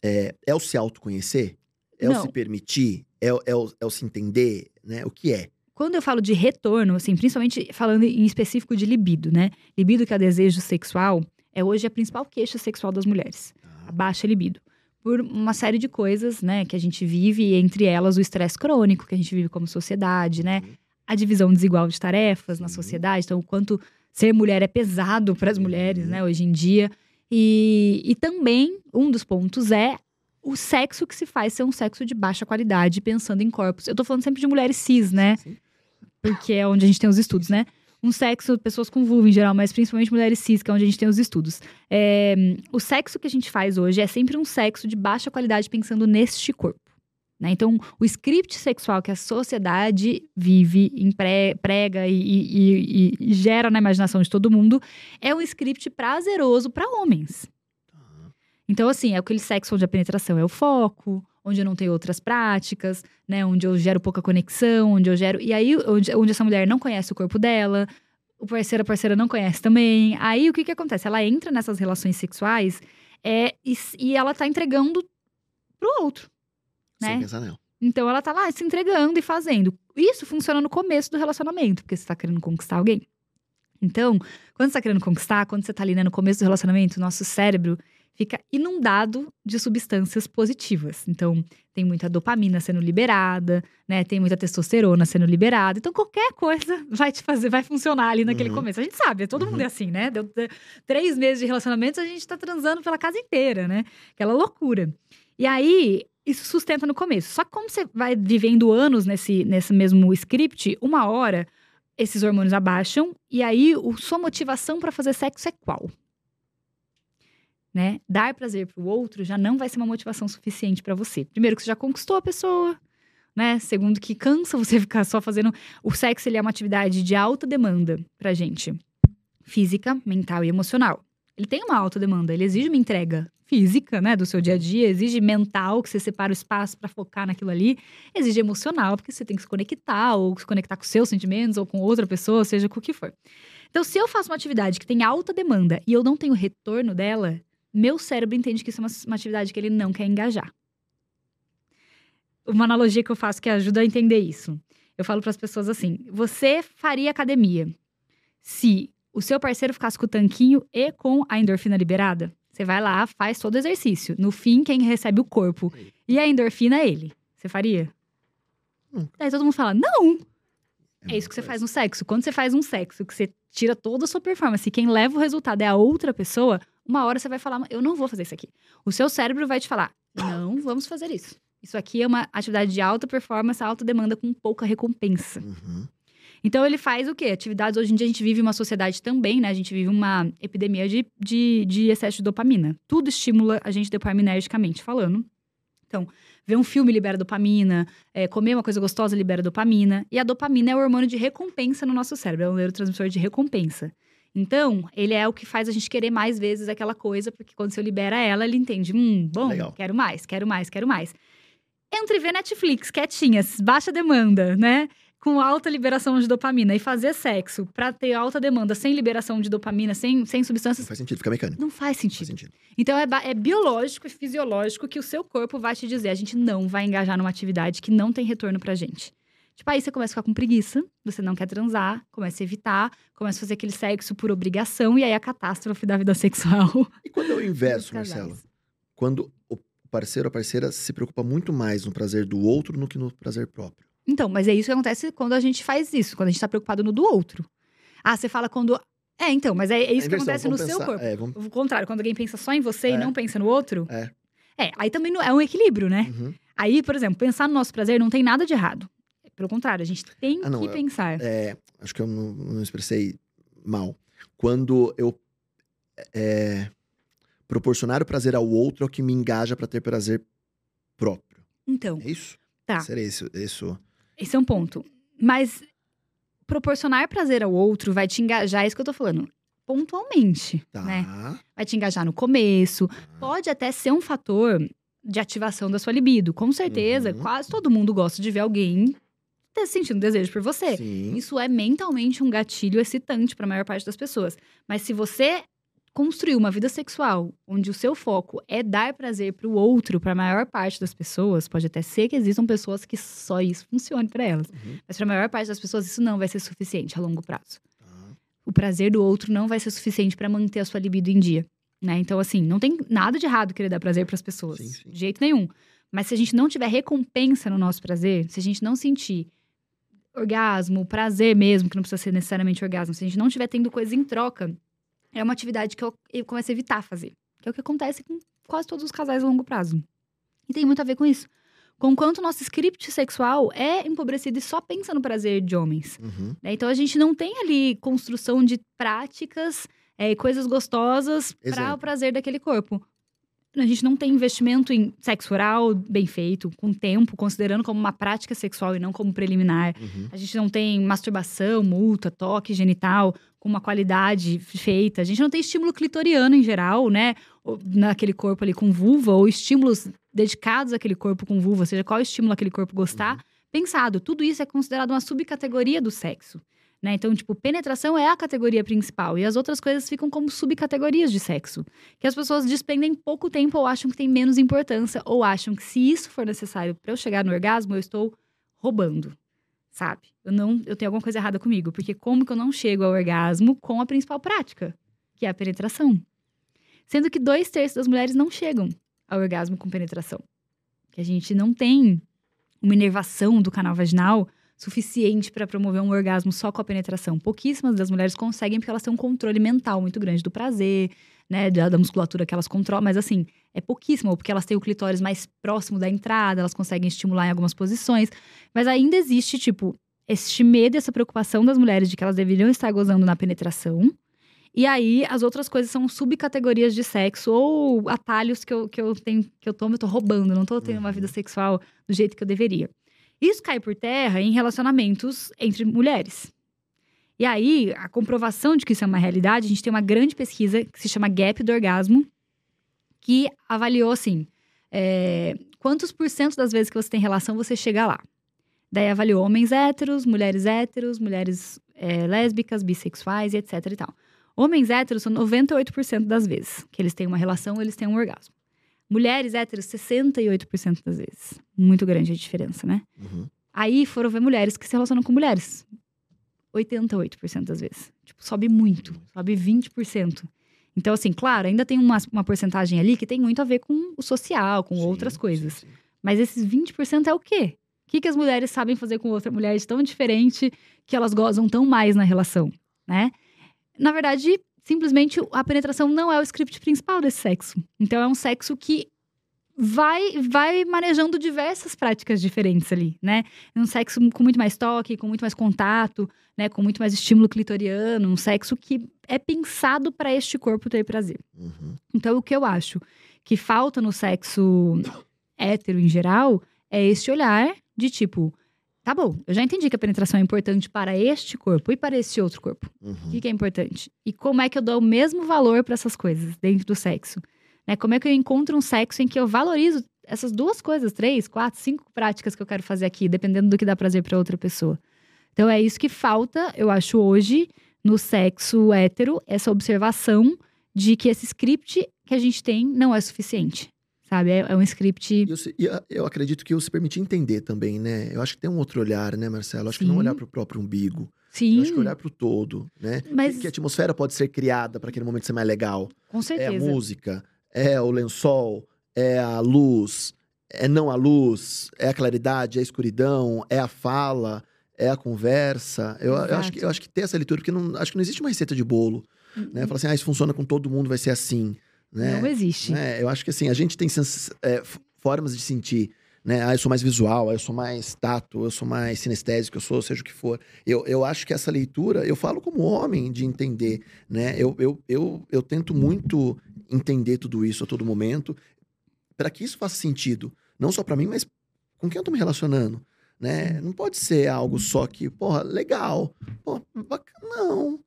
é, é o se autoconhecer? É não. o se permitir? É, é, o, é o se entender? Né? O que é? Quando eu falo de retorno, assim, principalmente falando em específico de libido, né? Libido, que é o desejo sexual, é hoje a principal queixa sexual das mulheres. Ah. A baixa libido. Por uma série de coisas, né, que a gente vive, entre elas o estresse crônico que a gente vive como sociedade, né? Uhum. A divisão desigual de tarefas uhum. na sociedade, então o quanto ser mulher é pesado para as mulheres, uhum. né, hoje em dia. E, e também, um dos pontos é o sexo que se faz ser um sexo de baixa qualidade, pensando em corpos. Eu tô falando sempre de mulheres cis, né? Sim. Porque é onde a gente tem os estudos, né? Um sexo, pessoas com vulva em geral, mas principalmente mulheres cis, que é onde a gente tem os estudos. É, o sexo que a gente faz hoje é sempre um sexo de baixa qualidade pensando neste corpo. Né? Então, o script sexual que a sociedade vive, impre, prega e, e, e, e gera na imaginação de todo mundo é um script prazeroso para homens. Então, assim, é aquele sexo onde a penetração é o foco, onde eu não tenho outras práticas, né? Onde eu gero pouca conexão, onde eu gero... E aí, onde, onde essa mulher não conhece o corpo dela, o parceiro, a parceira não conhece também. Aí, o que que acontece? Ela entra nessas relações sexuais é, e, e ela tá entregando pro outro, né? Sem pensar nela. Então, ela tá lá se entregando e fazendo. Isso funciona no começo do relacionamento, porque você tá querendo conquistar alguém. Então, quando você tá querendo conquistar, quando você tá ali, né, no começo do relacionamento, o nosso cérebro... fica inundado de substâncias positivas. Então, tem muita dopamina sendo liberada, né? Tem muita testosterona sendo liberada. Então, qualquer coisa vai te fazer, vai funcionar ali naquele uhum. começo. A gente sabe, todo uhum. mundo é assim, né? Deu três meses de relacionamento, a gente tá transando pela casa inteira, né? Aquela loucura. E aí, isso sustenta no começo. Só que como você vai vivendo anos nesse, nesse mesmo script, uma hora, esses hormônios abaixam. E aí, o, sua motivação pra fazer sexo é qual? Né? Dar prazer pro outro já não vai ser uma motivação suficiente pra você. Primeiro que você já conquistou a pessoa, né? Segundo que cansa você ficar só fazendo... O sexo, ele é uma atividade de alta demanda pra gente. Física, mental e emocional. Ele tem uma alta demanda, ele exige uma entrega física, né? Do seu dia a dia, exige mental, que você separa o espaço pra focar naquilo ali. Exige emocional, porque você tem que se conectar, ou se conectar com seus sentimentos, ou com outra pessoa, seja com o que for. Então, se eu faço uma atividade que tem alta demanda e eu não tenho retorno dela... Meu cérebro entende que isso é uma, uma atividade que ele não quer engajar. Uma analogia que eu faço que ajuda a entender isso. Eu falo para as pessoas assim, você faria academia se o seu parceiro ficasse com o tanquinho e com a endorfina liberada? Você vai lá, faz todo o exercício. No fim, quem recebe o corpo e a endorfina é ele. Você faria? Hum. Daí todo mundo fala, não! É isso que você faz no sexo. Quando você faz um sexo que você tira toda a sua performance e quem leva o resultado é a outra pessoa... Uma hora você vai falar, eu não vou fazer isso aqui. O seu cérebro vai te falar, não vamos fazer isso. Isso aqui é uma atividade de alta performance, alta demanda com pouca recompensa. Uhum. Então, ele faz o quê? Atividades, hoje em dia a gente vive uma sociedade também, né? A gente vive uma epidemia de, de, de excesso de dopamina. Tudo estimula a gente dopaminergicamente falando. Então, ver um filme libera dopamina, é, comer uma coisa gostosa libera dopamina. E a dopamina é o hormônio de recompensa no nosso cérebro, é um neurotransmissor de recompensa. Então, ele é o que faz a gente querer mais vezes aquela coisa, porque quando você libera ela, ele entende, hum, bom, legal. Quero mais, quero mais, quero mais. Entre ver Netflix, quietinhas, baixa demanda, né? Com alta liberação de dopamina e fazer sexo pra ter alta demanda sem liberação de dopamina, sem, sem substâncias... Não faz sentido, fica mecânico. Não faz sentido. Não faz sentido. Então, é, é biológico e fisiológico que o seu corpo vai te dizer, a gente não vai engajar numa atividade que não tem retorno pra gente. Tipo, aí você começa a ficar com preguiça, você não quer transar, começa a evitar, começa a fazer aquele sexo por obrigação, e aí a catástrofe da vida sexual. E quando é o inverso, Marcela? Quando o parceiro ou a parceira se preocupa muito mais no prazer do outro do que no prazer próprio. Então, mas é isso que acontece quando a gente faz isso, quando a gente tá preocupado no do outro. Ah, você fala quando... É, então, mas é, é isso que acontece no seu corpo. É, vamos... O contrário, quando alguém pensa só em você e não pensa no outro... É. É, aí também não, é um equilíbrio, né? Uhum. Aí, por exemplo, pensar no nosso prazer não tem nada de errado. Pelo contrário, a gente tem ah, não, que eu, pensar. É, acho que eu não, não expressei mal. Quando eu é, proporcionar o prazer ao outro é o que me engaja pra ter prazer próprio. Então. É isso? Tá. Seria isso, isso? Esse é um ponto. Mas proporcionar prazer ao outro vai te engajar, é isso que eu tô falando. Pontualmente, tá. Né? Vai te engajar no começo. Ah. Pode até ser um fator de ativação da sua libido. Com certeza, uhum. Quase todo mundo gosta de ver alguém... Tá sentindo desejo por você. Sim. Isso é mentalmente um gatilho excitante para a maior parte das pessoas. Mas se você construir uma vida sexual onde o seu foco é dar prazer pro outro, para a maior parte das pessoas, pode até ser que existam pessoas que só isso funcione para elas. Uhum. Mas para a maior parte das pessoas isso não vai ser suficiente a longo prazo. Uhum. O prazer do outro não vai ser suficiente para manter a sua libido em dia, né? Então assim, não tem nada de errado querer dar prazer para as pessoas, sim, sim. De jeito nenhum. Mas se a gente não tiver recompensa no nosso prazer, se a gente não sentir orgasmo, prazer mesmo, que não precisa ser necessariamente orgasmo. Se a gente não estiver tendo coisa em troca, é uma atividade que eu, eu começo a evitar fazer. Que é o que acontece com quase todos os casais a longo prazo. E tem muito a ver com isso. Com quanto o nosso script sexual é empobrecido e só pensa no prazer de homens. Uhum. Né? Então, a gente não tem ali construção de práticas e é, coisas gostosas para o prazer daquele corpo. A gente não tem investimento em sexo oral bem feito, com tempo, considerando como uma prática sexual e não como preliminar. Uhum. A gente não tem masturbação, multa, toque genital, com uma qualidade feita. A gente não tem estímulo clitoriano em geral, né? Naquele corpo ali com vulva, ou estímulos dedicados àquele corpo com vulva, ou seja, qual estímulo aquele corpo gostar. Uhum. Pensado, tudo isso é considerado uma subcategoria do sexo. Né? Então, tipo, penetração é a categoria principal. E as outras coisas ficam como subcategorias de sexo. Que as pessoas despendem pouco tempo ou acham que tem menos importância. Ou acham que se isso for necessário para eu chegar no orgasmo, eu estou roubando, sabe? Eu, não, eu tenho alguma coisa errada comigo. Porque como que eu não chego ao orgasmo com a principal prática? Que é a penetração. sendo que dois terços das mulheres não chegam ao orgasmo com penetração. Que a gente não tem uma inervação do canal vaginal suficiente para promover um orgasmo só com a penetração. Pouquíssimas das mulheres conseguem porque elas têm um controle mental muito grande do prazer, né, da musculatura que elas controlam, mas assim, é pouquíssimo, porque elas têm o clitóris mais próximo da entrada, elas conseguem estimular em algumas posições, mas ainda existe, tipo, este medo e essa preocupação das mulheres de que elas deveriam estar gozando na penetração, e aí as outras coisas são subcategorias de sexo ou atalhos que eu, que eu, tenho, que eu tomo, eu tô roubando, não tô tendo uma vida sexual do jeito que eu deveria. Isso cai por terra em relacionamentos entre mulheres. E aí, a comprovação de que isso é uma realidade, a gente tem uma grande pesquisa que se chama Gap do Orgasmo, que avaliou, assim, é, quantos por cento das vezes que você tem relação, você chega lá. Daí avaliou homens héteros, mulheres héteros, mulheres é, lésbicas, bissexuais, e etc e tal. Homens héteros são noventa e oito por cento das vezes que eles têm uma relação, eles têm um orgasmo. Mulheres héteros, sessenta e oito por cento das vezes. Muito grande a diferença, né? Uhum. Aí foram ver mulheres que se relacionam com mulheres. oitenta e oito por cento das vezes. Tipo, sobe muito. Sobe vinte por cento. Então, assim, claro, ainda tem uma, uma porcentagem ali que tem muito a ver com o social, com sim, outras coisas. Sim, sim. Mas esses vinte por cento é o quê? O que, que as mulheres sabem fazer com outra mulher de tão diferente que elas gozam tão mais na relação, né? Na verdade, simplesmente a penetração não é o script principal desse sexo. Então, é um sexo que vai, vai manejando diversas práticas diferentes ali, né? Um sexo com muito mais toque, com muito mais contato, né? Com muito mais estímulo clitoriano. Um sexo que é pensado para este corpo ter prazer. Uhum. Então, o que eu acho que falta no sexo hétero em geral é este olhar de tipo... Tá bom, eu já entendi que a penetração é importante para este corpo e para esse outro corpo. Uhum. O que, que é importante? E como é que eu dou o mesmo valor para essas coisas dentro do sexo? Né? Como é que eu encontro um sexo em que eu valorizo essas duas coisas, três, quatro, cinco práticas que eu quero fazer aqui, dependendo do que dá prazer para outra pessoa. Então é isso que falta, eu acho, hoje, no sexo hétero, essa observação de que esse script que a gente tem não é suficiente. Sabe? É um script... Eu, eu, eu acredito que eu se permitir entender também, né? Eu acho que tem um outro olhar, né, Marcela? Eu acho Sim. que não olhar para o próprio umbigo. Sim. Eu acho que olhar para o todo, né? Mas... Que a atmosfera pode ser criada para aquele momento ser mais legal. Com certeza. É a música, é o lençol, é a luz, é não a luz, é a claridade, é a escuridão, é a fala, é a conversa. Eu, eu, acho, que, eu acho que tem essa leitura, porque não, acho que não existe uma receita de bolo. Uhum. Né? Fala assim, ah, isso funciona com todo mundo, vai ser assim. Né? Não existe. É, eu acho que assim, a gente tem sens- é, formas de sentir, né? Ah, eu sou mais visual, eu sou mais tato, eu sou mais sinestésico, eu sou seja o que for. Eu, eu acho que essa leitura, eu falo como homem de entender, né? Eu, eu, eu, eu tento muito entender tudo isso a todo momento, para que isso faça sentido. Não só para mim, mas com quem eu tô me relacionando, né? Não pode ser algo só que, porra, legal, porra, bacana, não.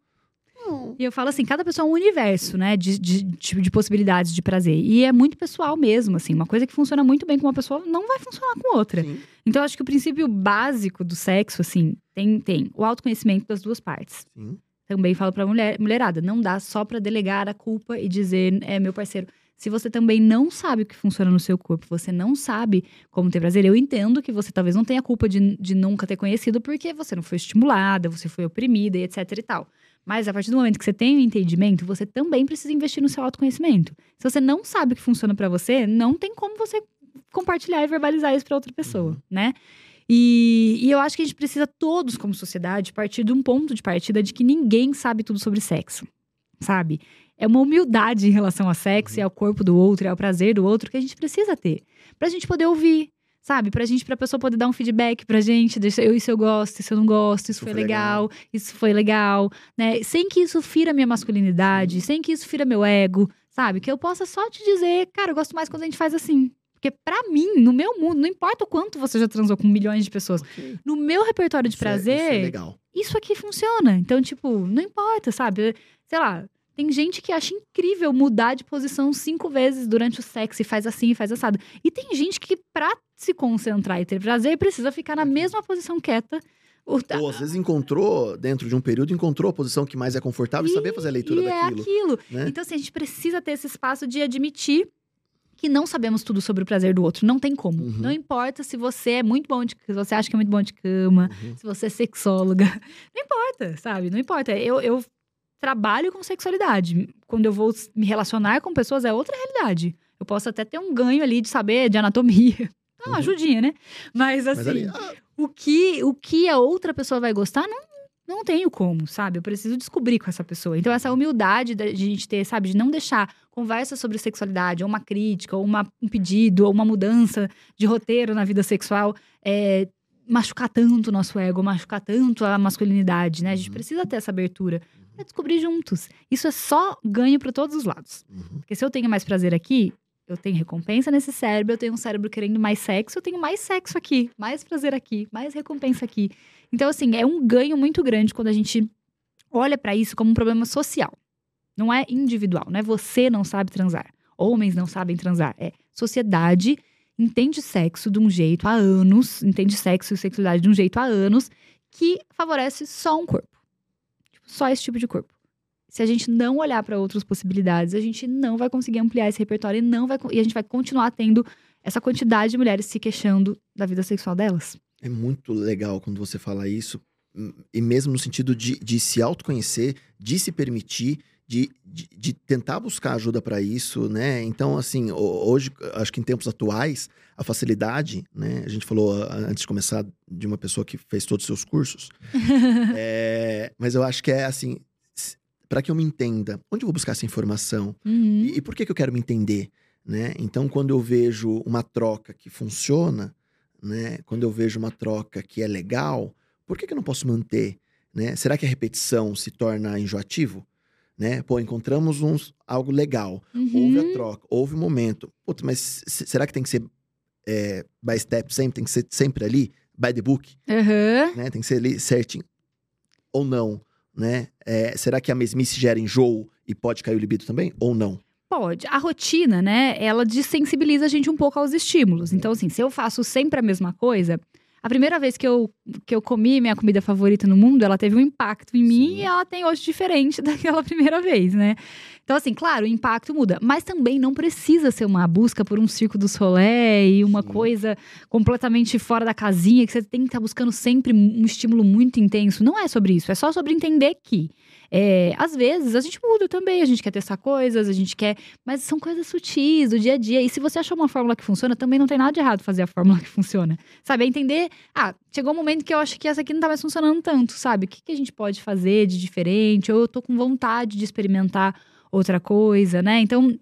E eu falo assim, cada pessoa é um universo, né, de, de, de, de possibilidades de prazer. E é muito pessoal mesmo, assim. Uma coisa que funciona muito bem com uma pessoa não vai funcionar com outra. Sim. Então, eu acho que o princípio básico do sexo, assim, tem, tem o autoconhecimento das duas partes. Sim. Também falo pra mulher, mulherada, não dá só pra delegar a culpa e dizer, é, meu parceiro... Se você também não sabe o que funciona no seu corpo, você não sabe como ter prazer, eu entendo que você talvez não tenha culpa de, de nunca ter conhecido, porque você não foi estimulada, você foi oprimida e etc e tal. Mas a partir do momento que você tem o entendimento, você também precisa investir no seu autoconhecimento. Se você não sabe o que funciona pra você, não tem como você compartilhar e verbalizar isso pra outra pessoa, uhum. né? E, e eu acho que a gente precisa todos, como sociedade, partir de um ponto de partida de que ninguém sabe tudo sobre sexo, sabe? É uma humildade em relação ao sexo e ao corpo do outro, e ao prazer do outro, que a gente precisa ter. Pra gente poder ouvir, sabe? Pra gente, pra pessoa poder dar um feedback pra gente. Deixa, eu, isso eu gosto, isso eu não gosto, isso, isso foi legal, legal, isso foi legal, né? Sem que isso fira minha masculinidade, sem que isso fira meu ego, sabe? Que eu possa só te dizer, cara, eu gosto mais quando a gente faz assim. Porque pra mim, no meu mundo, não importa o quanto você já transou com milhões de pessoas, okay. no meu repertório de isso prazer, é, isso, é legal. Isso aqui funciona. Então, tipo, não importa, sabe? Sei lá... Tem gente que acha incrível mudar de posição cinco vezes durante o sexo e faz assim e faz assado. E tem gente que, pra se concentrar e ter prazer, precisa ficar na mesma posição quieta. Ou, ou às vezes encontrou, dentro de um período, encontrou a posição que mais é confortável e, e saber fazer a leitura e daquilo. É aquilo. Né? Então, assim, a gente precisa ter esse espaço de admitir que não sabemos tudo sobre o prazer do outro. Não tem como. Uhum. Não importa se você é muito bom de... Se você acha que é muito bom de cama, uhum. se você é sexóloga. Não importa, sabe? Não importa. Eu... eu trabalho com sexualidade. Quando eu vou me relacionar com pessoas, é outra realidade. Eu posso até ter um ganho ali de saber de anatomia. Não, uhum. ajudinha, né? Mas assim, Mas ali... o, que, o que a outra pessoa vai gostar, não, não tenho como, sabe? Eu preciso descobrir com essa pessoa. Então essa humildade de a gente ter, sabe? De não deixar conversa sobre sexualidade, ou uma crítica, ou uma, um pedido, ou uma mudança de roteiro na vida sexual... É, machucar tanto o nosso ego, machucar tanto a masculinidade, né? A gente uhum. precisa ter essa abertura pra descobrir juntos. Isso é só ganho pra todos os lados. Uhum. Porque se eu tenho mais prazer aqui, eu tenho recompensa nesse cérebro, eu tenho um cérebro querendo mais sexo, eu tenho mais sexo aqui, mais prazer aqui, mais recompensa aqui. Então, assim, é um ganho muito grande quando a gente olha pra isso como um problema social. Não é individual, não é você não sabe transar. Homens não sabem transar. É sociedade... entende sexo de um jeito há anos, entende sexo e sexualidade de um jeito há anos, que favorece só um corpo. Só esse tipo de corpo. Se a gente não olhar para outras possibilidades, a gente não vai conseguir ampliar esse repertório e, não vai, e a gente vai continuar tendo essa quantidade de mulheres se queixando da vida sexual delas. É muito legal quando você fala isso, e mesmo no sentido de, de se autoconhecer, de se permitir... De, de, de tentar buscar ajuda para isso, né? Então, assim, hoje, acho que em tempos atuais, a facilidade, né? A gente falou antes de começar de uma pessoa que fez todos os seus cursos. é, mas eu acho que é, assim, para que eu me entenda, onde eu vou buscar essa informação? Uhum. E, e por que que eu quero me entender, né? Então, quando eu vejo uma troca que funciona, né? Quando eu vejo uma troca que é legal, por que que eu não posso manter, né? Será que a repetição se torna enjoativo? Né? Pô, encontramos uns, algo legal, uhum. houve a troca, houve um momento. Putz, mas será que tem que ser é, by step sempre? Tem que ser sempre ali? By the book? Uhum. Né? Tem que ser ali certinho? Ou não? Né? É, será que a mesmice gera enjoo e pode cair o libido também? Ou não? Pode. A rotina, né? Ela dessensibiliza a gente um pouco aos estímulos. Então, assim, se eu faço sempre a mesma coisa... A primeira vez que eu, que eu comi minha comida favorita no mundo, ela teve um impacto em mim Sim. e ela tem hoje diferente daquela primeira vez, né? Então, assim, claro, o impacto muda. Mas também não precisa ser uma busca por um circo do solé e uma Sim. coisa completamente fora da casinha, que você tem que estar tá buscando sempre um estímulo muito intenso. Não é sobre isso, é só sobre entender que... É, às vezes, a gente muda também, a gente quer testar coisas, a gente quer... Mas são coisas sutis, do dia a dia. E se você achar uma fórmula que funciona, também não tem nada de errado fazer a fórmula que funciona. Sabe, é entender... Ah, chegou um momento que eu acho que essa aqui não tá mais funcionando tanto, sabe? O que, que a gente pode fazer de diferente? Ou eu tô com vontade de experimentar outra coisa, né? Então,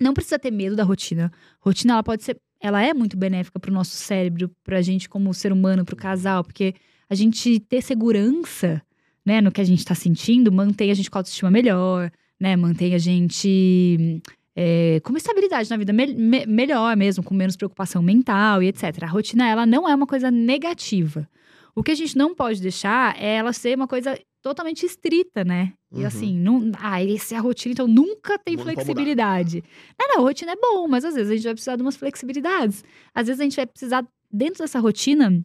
não precisa ter medo da rotina. Rotina, ela pode ser... Ela é muito benéfica pro nosso cérebro, pra gente como ser humano, pro casal. Porque a gente ter segurança... Né, no que a gente está sentindo, mantém a gente com a autoestima melhor, né, mantém a gente é, com estabilidade na vida me- me- melhor mesmo, com menos preocupação mental e etcétera. A rotina, ela não é uma coisa negativa. O que a gente não pode deixar é ela ser uma coisa totalmente estrita, né? E uhum. assim, não, ah, essa é a rotina, então nunca tem Vamos flexibilidade. Não, não, a rotina é bom, mas às vezes a gente vai precisar de umas flexibilidades. Às vezes a gente vai precisar, dentro dessa rotina,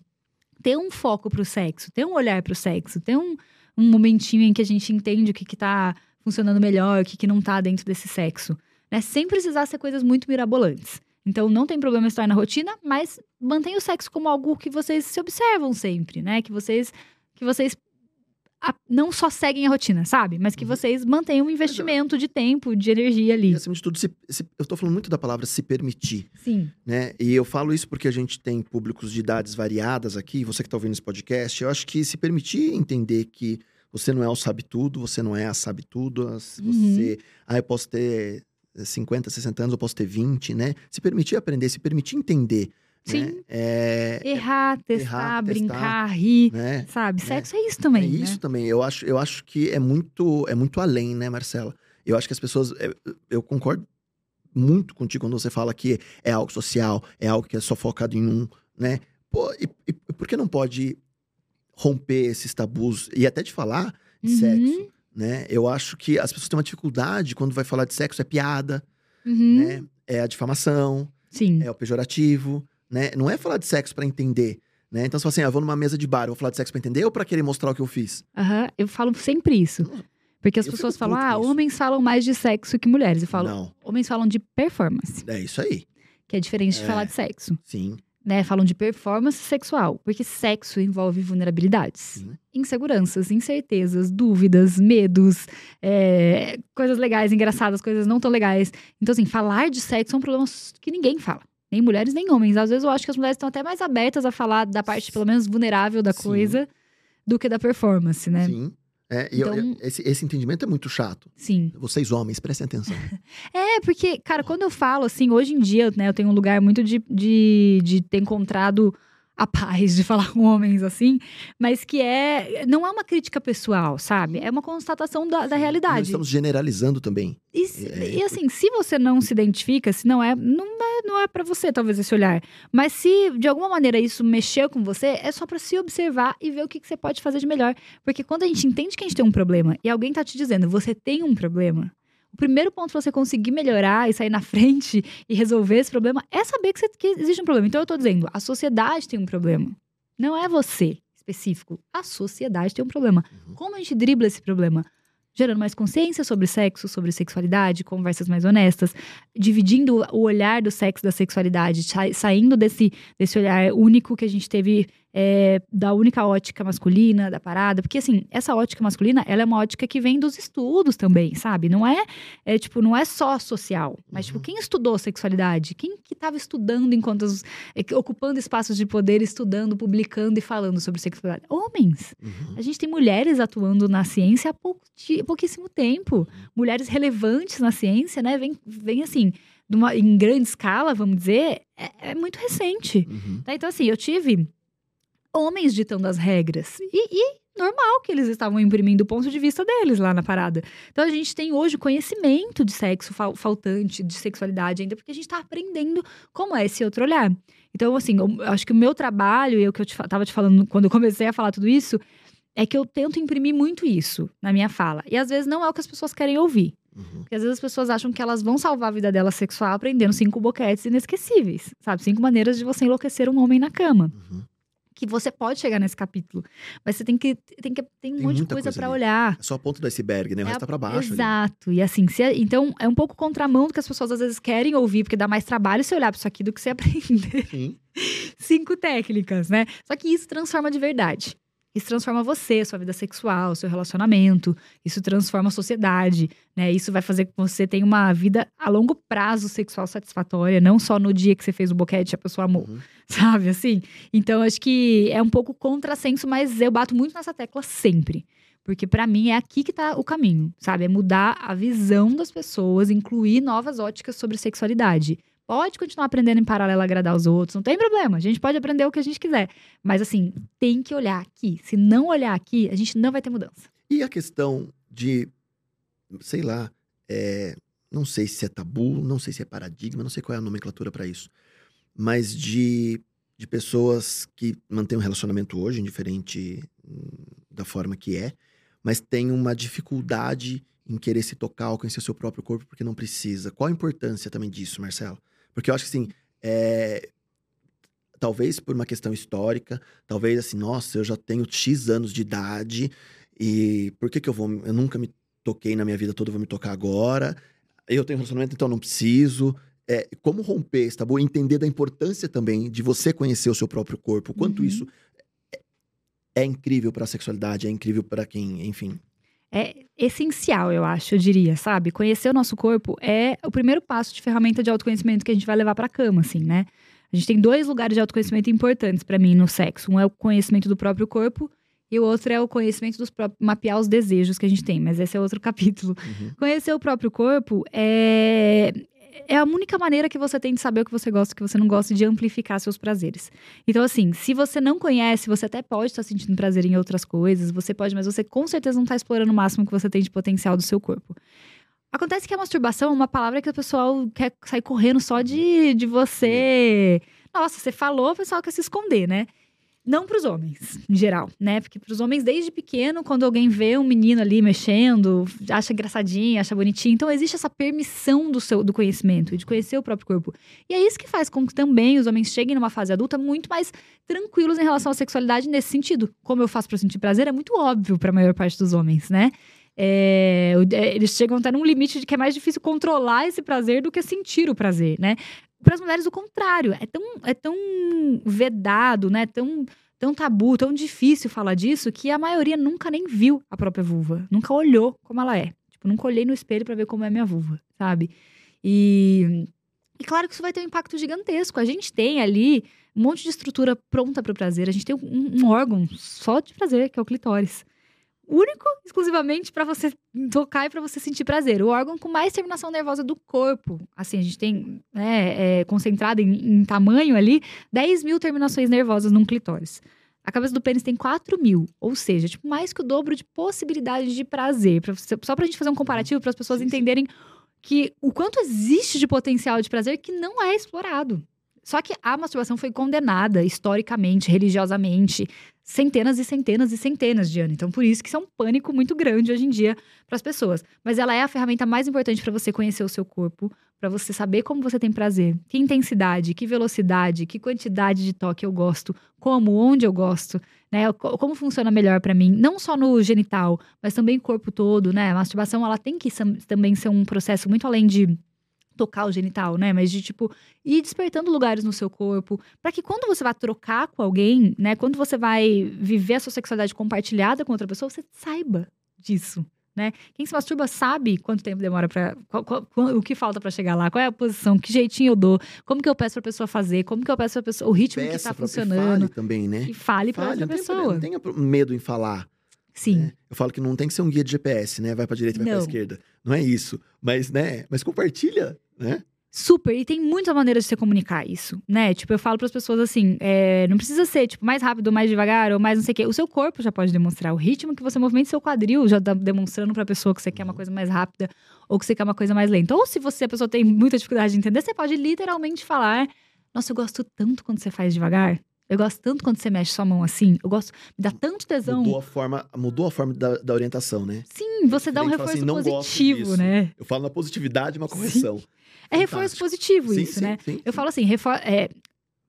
ter um foco pro sexo, ter um olhar pro sexo, ter um... um momentinho em que a gente entende o que que tá funcionando melhor, o que que não tá dentro desse sexo, né? Sem precisar ser coisas muito mirabolantes. Então, não tem problema estar na rotina, mas mantenha o sexo como algo que vocês se observam sempre, né? Que vocês, que vocês a, não só seguem a rotina, sabe? Mas que vocês mantenham um investimento de tempo, de energia ali. E, acima de tudo, se, se, eu tô falando muito da palavra se permitir. Sim. Né? E eu falo isso porque a gente tem públicos de idades variadas aqui, você que tá ouvindo esse podcast, eu acho que se permitir entender que você não é o sabe-tudo, você não é a sabe-tudo, você... Uhum. Ah, eu posso ter cinquenta, sessenta anos, eu posso ter vinte, né? Se permitir aprender, se permitir entender. Sim. Né? É... Errar, testar, Errar, brincar, testar, rir, né? Sabe? Sexo é, é isso também, É isso né? também. Eu acho, eu acho que é muito, é muito além, né, Marcela? Eu acho que as pessoas... Eu concordo muito contigo quando você fala que é algo social, é algo que é só focado em um, né? Pô, e, e por que não pode... romper esses tabus e até de falar de uhum. sexo, né? Eu acho que as pessoas têm uma dificuldade quando vai falar de sexo, é piada, uhum. né? É a difamação, Sim. é o pejorativo, né? Não é falar de sexo pra entender, né? Então, você fala assim, ah, vou numa mesa de bar, vou falar de sexo pra entender ou pra querer mostrar o que eu fiz? Aham, uhum. eu falo sempre isso. Porque as eu pessoas falam, ah, homens falam mais de sexo que mulheres. Eu falo, não. homens falam de performance. É isso aí. Que é diferente é... de falar de sexo. Sim. né, falam de performance sexual, porque sexo envolve vulnerabilidades, uhum. inseguranças, incertezas, dúvidas, medos, é, coisas legais, engraçadas, coisas não tão legais. Então, assim, falar de sexo é um problema que ninguém fala. Nem mulheres, nem homens. Às vezes eu acho que as mulheres estão até mais abertas a falar da parte, pelo menos, vulnerável da coisa, sim. do que da performance, né? Sim. É, e então, eu, eu, esse, esse entendimento é muito chato. Sim. Vocês homens, prestem atenção. É, porque, cara, quando eu falo, assim, hoje em dia, né, eu tenho um lugar muito de, de, de ter encontrado a paz de falar com homens, assim, mas que é, não é uma crítica pessoal, sabe? É uma constatação da, da realidade. Nós estamos generalizando também. E, é, e assim, se você não se identifica, se não é, não é, não é pra você, talvez, esse olhar. Mas se, de alguma maneira, isso mexeu com você, é só pra se observar e ver o que, que você pode fazer de melhor. Porque quando a gente entende que a gente tem um problema e alguém tá te dizendo, você tem um problema, o primeiro ponto pra você conseguir melhorar e sair na frente e resolver esse problema é saber que, você, que existe um problema. Então eu tô dizendo, a sociedade tem um problema. Não é você, específico. A sociedade tem um problema. Uhum. Como a gente dribla esse problema? Gerando mais consciência sobre sexo, sobre sexualidade, conversas mais honestas, dividindo o olhar do sexo da sexualidade, saindo desse, desse olhar único que a gente teve, é, da única ótica masculina, da parada. Porque, assim, essa ótica masculina, ela é uma ótica que vem dos estudos também, sabe? Não é, é tipo, não é só social. Mas, tipo, quem estudou sexualidade? Quem que estava estudando enquanto... Os, ocupando espaços de poder, estudando, publicando e falando sobre sexualidade? Homens! Uhum. A gente tem mulheres atuando na ciência há pouco de, pouquíssimo tempo. Mulheres relevantes na ciência, né? Vem, vem assim... Numa, em grande escala, vamos dizer, é, é muito recente. Uhum. Tá? Então, assim, eu tive homens ditando as regras. E, e normal que eles estavam imprimindo o ponto de vista deles lá na parada. Então, a gente tem hoje conhecimento de sexo fal- faltante, de sexualidade ainda, porque a gente tá aprendendo como é esse outro olhar. Então, assim, eu acho que o meu trabalho, e o que eu te, tava te falando quando eu comecei a falar tudo isso, é que eu tento imprimir muito isso na minha fala. E, às vezes, não é o que as pessoas querem ouvir. Porque às vezes as pessoas acham que elas vão salvar a vida dela sexual aprendendo cinco boquetes inesquecíveis, sabe? Cinco maneiras de você enlouquecer um homem na cama. Uhum. Que você pode chegar nesse capítulo. Mas você tem que tem, que, tem um tem monte de coisa, coisa pra ali. Olhar. É só a ponta do iceberg, né? O é resto a... tá pra baixo. Exato. Ali. E assim, se é... então é um pouco contramão do que as pessoas às vezes querem ouvir, porque dá mais trabalho você olhar pra isso aqui do que você aprender. Sim. Cinco técnicas, né? Só que isso transforma de verdade. Isso transforma você, sua vida sexual, seu relacionamento. Isso transforma a sociedade, né? Isso vai fazer com que você tenha uma vida a longo prazo sexual satisfatória. Não só no dia que você fez o boquete, a pessoa amou. Uhum. Sabe, assim? Então, acho que é um pouco contrassenso, mas eu bato muito nessa tecla sempre. Porque pra mim é aqui que tá o caminho, sabe? É mudar a visão das pessoas, incluir novas óticas sobre sexualidade. Pode continuar aprendendo em paralelo, agradar os outros, não tem problema. A gente pode aprender o que a gente quiser. Mas, assim, tem que olhar aqui. Se não olhar aqui, a gente não vai ter mudança. E a questão de, sei lá, é, não sei se é tabu, não sei se é paradigma, não sei qual é a nomenclatura para isso. Mas de, de pessoas que mantêm um relacionamento hoje, indiferente da forma que é, mas tem uma dificuldade em querer se tocar, ou conhecer o seu próprio corpo, porque não precisa. Qual a importância também disso, Marcela? Porque eu acho que, assim, é... talvez por uma questão histórica, talvez assim, nossa, eu já tenho X anos de idade, e por que que eu vou... Eu nunca me toquei na minha vida toda, eu vou me tocar agora. Eu tenho relacionamento, então não preciso. É, como romper esse tabu? Entender da importância também de você conhecer o seu próprio corpo. O quanto uhum. isso é, é incrível para a sexualidade, é incrível para quem, enfim... É essencial, eu acho, eu diria, sabe? Conhecer o nosso corpo é o primeiro passo de ferramenta de autoconhecimento que a gente vai levar pra cama, assim, né? A gente tem dois lugares de autoconhecimento importantes pra mim no sexo. Um é o conhecimento do próprio corpo e o outro é o conhecimento dos próprios... mapear os desejos que a gente tem, mas esse é outro capítulo. Uhum. Conhecer o próprio corpo é... é a única maneira que você tem de saber o que você gosta, o que você não gosta, de amplificar seus prazeres. Então, assim, se você não conhece, você até pode estar sentindo prazer em outras coisas, você pode, mas você com certeza não está explorando o máximo que você tem de potencial do seu corpo. Acontece que a masturbação é uma palavra que o pessoal quer sair correndo só de, de você... Nossa, você falou, o pessoal quer se esconder, né? Não pros homens, em geral, né? Porque pros homens, desde pequeno, quando alguém vê um menino ali mexendo, acha engraçadinho, acha bonitinho. Então, existe essa permissão do, seu, do conhecimento, de conhecer o próprio corpo. E é isso que faz com que também os homens cheguem numa fase adulta muito mais tranquilos em relação à sexualidade nesse sentido. Como eu faço pra sentir prazer é muito óbvio pra maior parte dos homens, né? É, eles chegam até num limite de que é mais difícil controlar esse prazer do que sentir o prazer, né? Para as mulheres, o contrário. É tão, é tão vedado, né? Tão, tão tabu, tão difícil falar disso, que a maioria nunca nem viu a própria vulva. Nunca olhou como ela é. Tipo, nunca olhei no espelho para ver como é a minha vulva, sabe? E... E claro que isso vai ter um impacto gigantesco. A gente tem ali um monte de estrutura pronta para o prazer. A gente tem um, um órgão só de prazer, que é o clitóris. Único, exclusivamente, para você tocar e para você sentir prazer. O órgão com mais terminação nervosa do corpo. Assim, a gente tem, né, é, concentrado em, em tamanho ali, dez mil terminações nervosas num clitóris. A cabeça do pênis tem quatro mil, ou seja, tipo, mais que o dobro de possibilidades de prazer. Pra você, só pra gente fazer um comparativo, para as pessoas entenderem... que o quanto existe de potencial de prazer que não é explorado. Só que a masturbação foi condenada historicamente, religiosamente, centenas e centenas e centenas de anos. Então, por isso que isso é um pânico muito grande hoje em dia para as pessoas. Mas ela é a ferramenta mais importante para você conhecer o seu corpo, para você saber como você tem prazer, que intensidade, que velocidade, que quantidade de toque eu gosto, como, onde eu gosto, né? Como funciona melhor para mim, não só no genital, mas também o corpo todo, né? A masturbação, ela tem que também ser um processo muito além de tocar o genital, né? Mas de, tipo, ir despertando lugares no seu corpo, para que quando você vai trocar com alguém, né? Quando você vai viver a sua sexualidade compartilhada com outra pessoa, você saiba disso, né? Quem se masturba sabe quanto tempo demora pra... Qual, qual, o que falta pra chegar lá, qual é a posição, que jeitinho eu dou, como que eu peço pra pessoa fazer, como que eu peço pra pessoa... O ritmo Peça que tá funcionando. Que fale também, né? Que fale, fale pra outra pessoa. Não tenha medo em falar. Sim. É, eu falo que não tem que ser um guia de G P S, né? Vai pra direita e vai pra esquerda. Não é isso. Mas, né? Mas compartilha, né? Super. E tem muitas maneiras de você comunicar isso, né? Tipo, eu falo pras pessoas assim, é, não precisa ser, tipo, mais rápido, mais devagar, ou mais não sei o quê. O seu corpo já pode demonstrar. O ritmo que você movimenta seu quadril já tá demonstrando pra pessoa que você quer uma coisa mais rápida, ou que você quer uma coisa mais lenta. Ou se você, a pessoa tem muita dificuldade de entender, você pode literalmente falar, nossa, eu gosto tanto quando você faz devagar. Eu gosto tanto quando você mexe sua mão assim. Eu gosto... Me dá tanto tesão. Mudou a forma, mudou a forma da, da orientação, né? Sim, você dá um reforço assim, positivo, né? Eu falo na positividade, uma correção. Sim. É reforço positivo sim, isso, sim, né? Sim, sim, eu sim. falo assim, refor- é,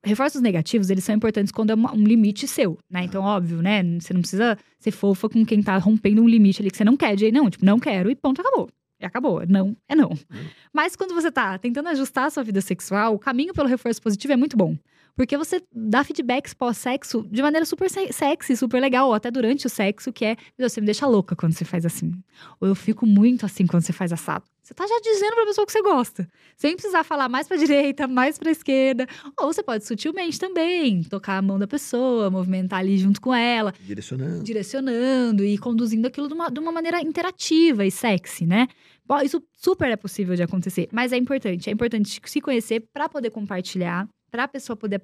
reforços negativos, eles são importantes quando é uma, um limite seu, né? Então, ah. óbvio, né? Você não precisa ser fofa com quem tá rompendo um limite ali que você não quer. De aí, não, tipo, não quero e ponto, acabou. E acabou. Não, é não. Hum. Mas quando você tá tentando ajustar a sua vida sexual, o caminho pelo reforço positivo é muito bom. Porque você dá feedbacks pós-sexo de maneira super sexy, super legal. Ou até durante o sexo, que é... Você me deixa louca quando você faz assim. Ou eu fico muito assim quando você faz assado. Você tá já dizendo pra pessoa que você gosta. Sem precisar falar mais pra direita, mais pra esquerda. Ou você pode sutilmente também tocar a mão da pessoa, movimentar ali junto com ela. Direcionando. Direcionando e conduzindo aquilo de uma, de uma maneira interativa e sexy, né? Bom, isso super é possível de acontecer. Mas é importante. É importante se conhecer pra poder compartilhar. Pra pessoa poder,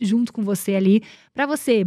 junto com você ali, pra você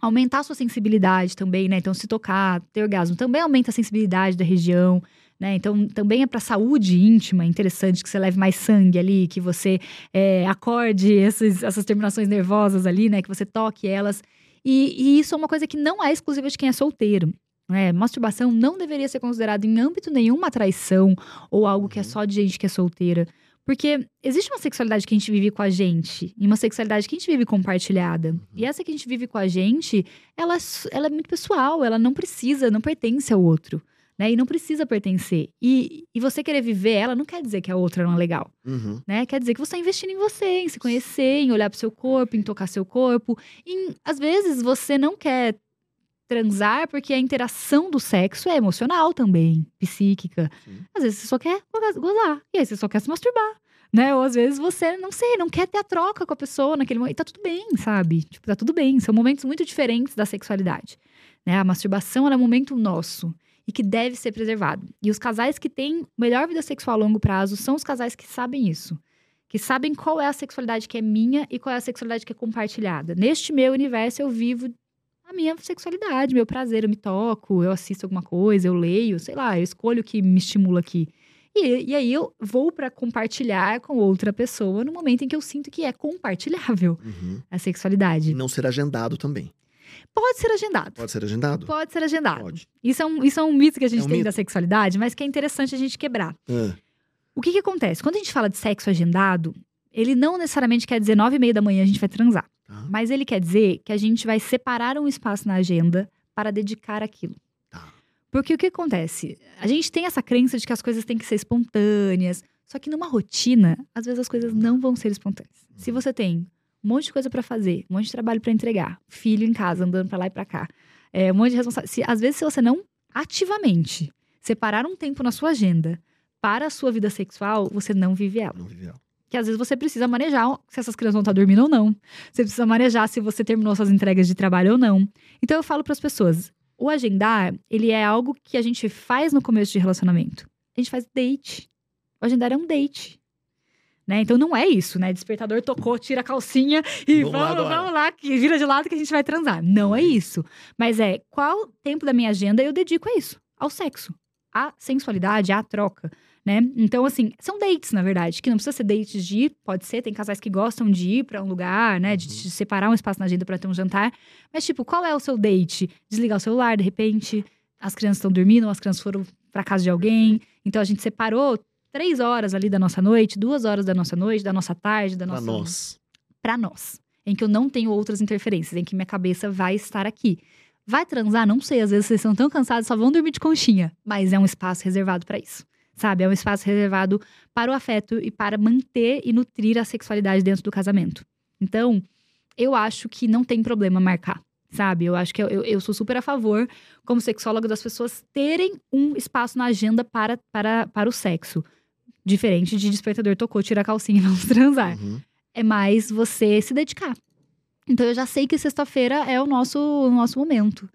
aumentar a sua sensibilidade também, né? Então, se tocar, ter orgasmo, também aumenta a sensibilidade da região, né? Então, também é pra saúde íntima, interessante que você leve mais sangue ali, que você é, acorde essas, essas terminações nervosas ali, né? Que você toque elas. E, e isso é uma coisa que não é exclusiva de quem é solteiro. É, masturbação não deveria ser considerada em âmbito nenhum uma traição ou algo que é só de gente que é solteira. Porque existe uma sexualidade que a gente vive com a gente. E uma sexualidade que a gente vive compartilhada. Uhum. E essa que a gente vive com a gente, ela, ela é muito pessoal. Ela não precisa, não pertence ao outro. Né? E não precisa pertencer. E, e você querer viver ela não quer dizer que a outra não é legal. Uhum. Né? Quer dizer que você tá investindo em você, em se conhecer, em olhar pro seu corpo, em tocar seu corpo. E, às vezes, você não quer transar porque a interação do sexo é emocional também, psíquica. Sim. Às vezes você só quer gozar, e aí você só quer se masturbar, né? Ou às vezes você, não sei, não quer ter a troca com a pessoa naquele momento. E tá tudo bem, sabe? Tipo, tá tudo bem. São momentos muito diferentes da sexualidade, né? A masturbação era um momento nosso e que deve ser preservado. E os casais que têm melhor vida sexual a longo prazo são os casais que sabem isso. Que sabem qual é a sexualidade que é minha e qual é a sexualidade que é compartilhada. Neste meu universo eu vivo a minha sexualidade, meu prazer, eu me toco, eu assisto alguma coisa, eu leio, sei lá, eu escolho o que me estimula aqui. E, e aí eu vou pra compartilhar com outra pessoa no momento em que eu sinto que é compartilhável uhum. a sexualidade. E não ser agendado também. Pode ser agendado. Pode ser agendado? Pode ser agendado. Pode. Isso é um, isso é um mito que a gente é um tem mito. Da sexualidade, mas que é interessante a gente quebrar. Ah. O que que acontece? Quando a gente fala de sexo agendado, ele não necessariamente quer dizer nove e meia da manhã a gente vai transar. Tá. Mas ele quer dizer que a gente vai separar um espaço na agenda para dedicar aquilo. Tá. Porque o que acontece? A gente tem essa crença de que as coisas têm que ser espontâneas. Só que numa rotina, às vezes as coisas não vão ser espontâneas. Se você tem um monte de coisa pra fazer, um monte de trabalho pra entregar, filho em casa andando pra lá e pra cá, é, um monte de responsabilidade. Às vezes, se você não ativamente separar um tempo na sua agenda para a sua vida sexual, você não vive ela. Não vive ela. Que às vezes você precisa manejar se essas crianças vão estar dormindo ou não. Você precisa manejar se você terminou suas entregas de trabalho ou não. Então eu falo pras pessoas, o agendar, ele é algo que a gente faz no começo de relacionamento. A gente faz date. O agendar é um date. Né? Então não é isso, né? Despertador tocou, tira a calcinha e vamos, vamos, lá, vamos lá, que vira de lado que a gente vai transar. Não é isso. Mas é, qual tempo da minha agenda eu dedico a isso? Ao sexo, à sensualidade, à troca, né? Então, assim, são dates, na verdade, que não precisa ser dates de ir, pode ser, tem casais que gostam de ir pra um lugar, né? De, de separar um espaço na agenda pra ter um jantar. Mas, tipo, qual é o seu date? Desligar o celular, de repente, as crianças estão dormindo, as crianças foram pra casa de alguém. Então, a gente separou três horas ali da nossa noite, duas horas da nossa noite, da nossa tarde, da nossa... Pra nós. Pra nós. Em que eu não tenho outras interferências, em que minha cabeça vai estar aqui. Vai transar? Não sei, às vezes vocês são tão cansados, só vão dormir de conchinha. Mas é um espaço reservado pra isso, sabe? É um espaço reservado para o afeto e para manter e nutrir a sexualidade dentro do casamento. Então, eu acho que não tem problema marcar, sabe? Eu acho que eu, eu, eu sou super a favor, como sexóloga, das pessoas terem um espaço na agenda para, para, para o sexo. Diferente de despertador tocou, tira a calcinha e vamos transar. Uhum. É mais você se dedicar. Então, eu já sei que sexta-feira é o nosso, o nosso momento.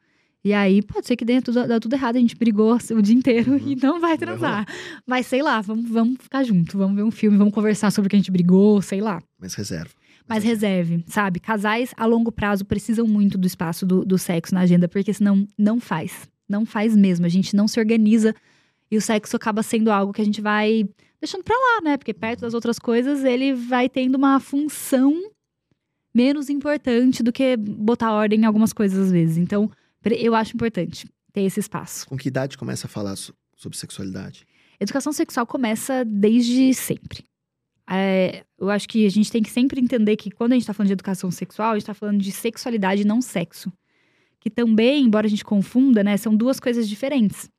E aí, pode ser que dê tudo, dá tudo errado, a gente brigou o dia inteiro uhum. e não vai transar. Não. Mas, sei lá, vamos, vamos ficar junto, vamos ver um filme, vamos conversar sobre o que a gente brigou, sei lá. Mas reserva. Mas reserve, sabe? Casais, a longo prazo, precisam muito do espaço do, do sexo na agenda, porque senão não faz. Não faz mesmo, a gente não se organiza. E o sexo acaba sendo algo que a gente vai deixando pra lá, né? Porque perto das outras coisas, ele vai tendo uma função menos importante do que botar ordem em algumas coisas às vezes. Então, eu acho importante ter esse espaço. Com que idade começa a falar so- sobre sexualidade? Educação sexual começa desde sempre. É, eu acho que a gente tem que sempre entender que quando a gente tá falando de educação sexual, a gente tá falando de sexualidade e não sexo. Que também, embora a gente confunda, né, são duas coisas diferentes.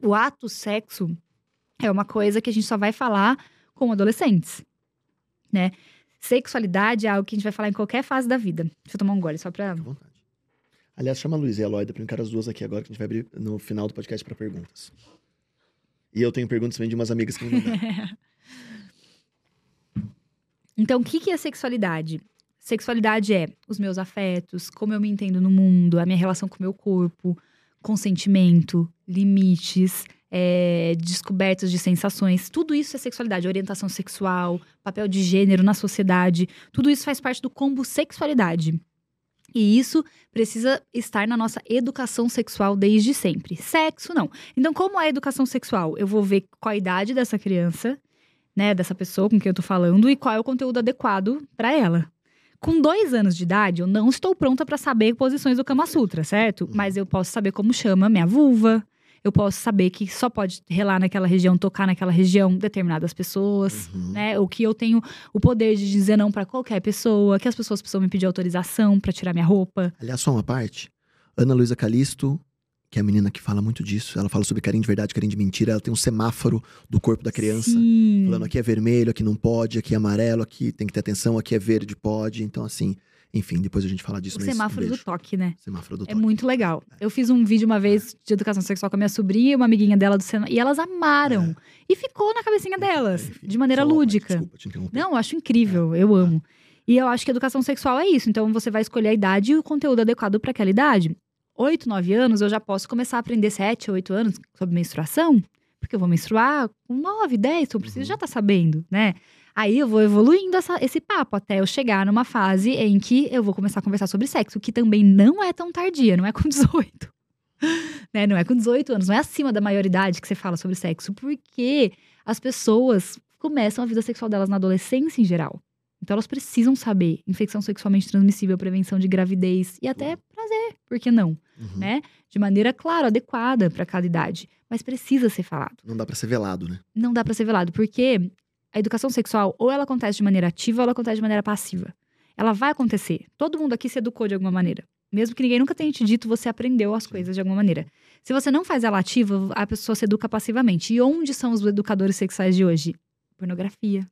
O ato sexo é uma coisa que a gente só vai falar com adolescentes, né? Sexualidade é algo que a gente vai falar em qualquer fase da vida. Deixa eu tomar um gole só pra... Fica à vontade. Aliás, chama a Luísa e a Loida pra brincar as duas aqui agora, que a gente vai abrir no final do podcast pra perguntas. E eu tenho perguntas também de umas amigas que me mandaram. Então, o que, que é sexualidade? Sexualidade é os meus afetos, como eu me entendo no mundo, a minha relação com o meu corpo, consentimento, limites... É, descobertas de sensações, tudo isso é sexualidade, orientação sexual, papel de gênero na sociedade, tudo isso faz parte do combo sexualidade. E isso precisa estar na nossa educação sexual desde sempre. Sexo, não. Então, como é a educação sexual? Eu vou ver qual a idade dessa criança, né, dessa pessoa com quem eu tô falando, e qual é o conteúdo adequado para ela. Com dois anos de idade, eu não estou pronta para saber posições do Kama Sutra, certo? Mas eu posso saber como chama minha vulva. Eu posso saber que só pode relar naquela região, tocar naquela região determinadas pessoas, uhum. né? Ou que eu tenho o poder de dizer não pra qualquer pessoa, que as pessoas precisam me pedir autorização pra tirar minha roupa. Aliás, só uma parte. Ana Luísa Calisto, que é a menina que fala muito disso, ela fala sobre carinho de verdade, carinho de mentira, ela tem um semáforo do corpo da criança. Sim. Falando aqui é vermelho, aqui não pode, aqui é amarelo, aqui tem que ter atenção, aqui é verde, pode. Então, assim... Enfim, depois a gente fala disso. O semáforo um do toque, né? Semáforo do toque. É muito legal. Eu fiz um vídeo uma vez de educação sexual com a minha sobrinha e uma amiguinha dela do semáforo. E elas amaram. É. E ficou na cabecinha delas, é, de maneira lúdica. Desculpa, te interromper. Não, eu acho incrível. É. Eu amo. É. E eu acho que educação sexual é isso. Então, você vai escolher a idade e o conteúdo adequado para aquela idade. Oito, nove anos, eu já posso começar a aprender sete, oito anos sobre menstruação. Porque eu vou menstruar com nove, dez, eu preciso uhum. já tá sabendo, né? Aí eu vou evoluindo essa, esse papo até eu chegar numa fase em que eu vou começar a conversar sobre sexo, que também não é tão tardia, não é com dezoito. Né? Não é com dezoito anos, não é acima da maioridade que você fala sobre sexo, porque as pessoas começam a vida sexual delas na adolescência em geral. Então elas precisam saber infecção sexualmente transmissível, prevenção de gravidez e até prazer, por que não? Uhum. Né? De maneira, claro, adequada para cada idade, mas precisa ser falado. Não dá para ser velado, né? Não dá para ser velado, porque... A educação sexual, ou ela acontece de maneira ativa, ou ela acontece de maneira passiva. Ela vai acontecer. Todo mundo aqui se educou de alguma maneira. Mesmo que ninguém nunca tenha te dito, você aprendeu as coisas de alguma maneira. Se você não faz ela ativa, a pessoa se educa passivamente. E onde são os educadores sexuais de hoje? Pornografia.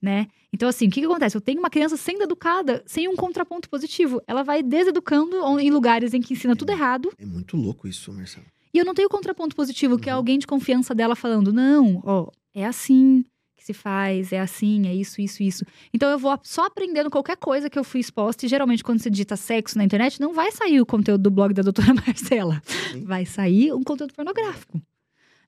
Né? Então, assim, o que, que acontece? Eu tenho uma criança sendo educada, sem um contraponto positivo. Ela vai deseducando em lugares em que ensina é, tudo errado. É muito louco isso, Marcelo. E eu não tenho contraponto positivo, uhum. que é alguém de confiança dela falando, não, ó, é assim que se faz, é assim, é isso, isso, isso. Então, eu vou só aprendendo qualquer coisa que eu fui exposta. E, geralmente, quando você digita sexo na internet, não vai sair o conteúdo do blog da doutora Marcela. Sim. Vai sair um conteúdo pornográfico.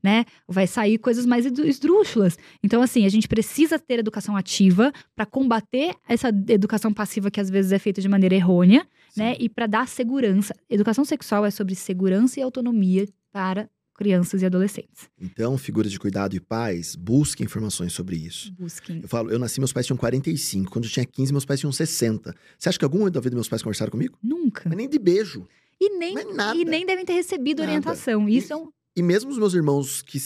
Né? Vai sair coisas mais esdrúxulas. Então, assim, a gente precisa ter educação ativa para combater essa educação passiva que às vezes é feita de maneira errônea, Sim. né? E para dar segurança. Educação sexual é sobre segurança e autonomia para crianças e adolescentes. Então, figuras de cuidado e pais, busquem informações sobre isso. Busquem. Eu falo, eu nasci, meus pais tinham quarenta e cinco. Quando eu tinha quinze, meus pais tinham sessenta. Você acha que algum momento da vida meus pais conversaram comigo? Nunca. Mas nem de beijo. E nem, e nem devem ter recebido nada. Orientação. Isso é um... E mesmo os meus irmãos que,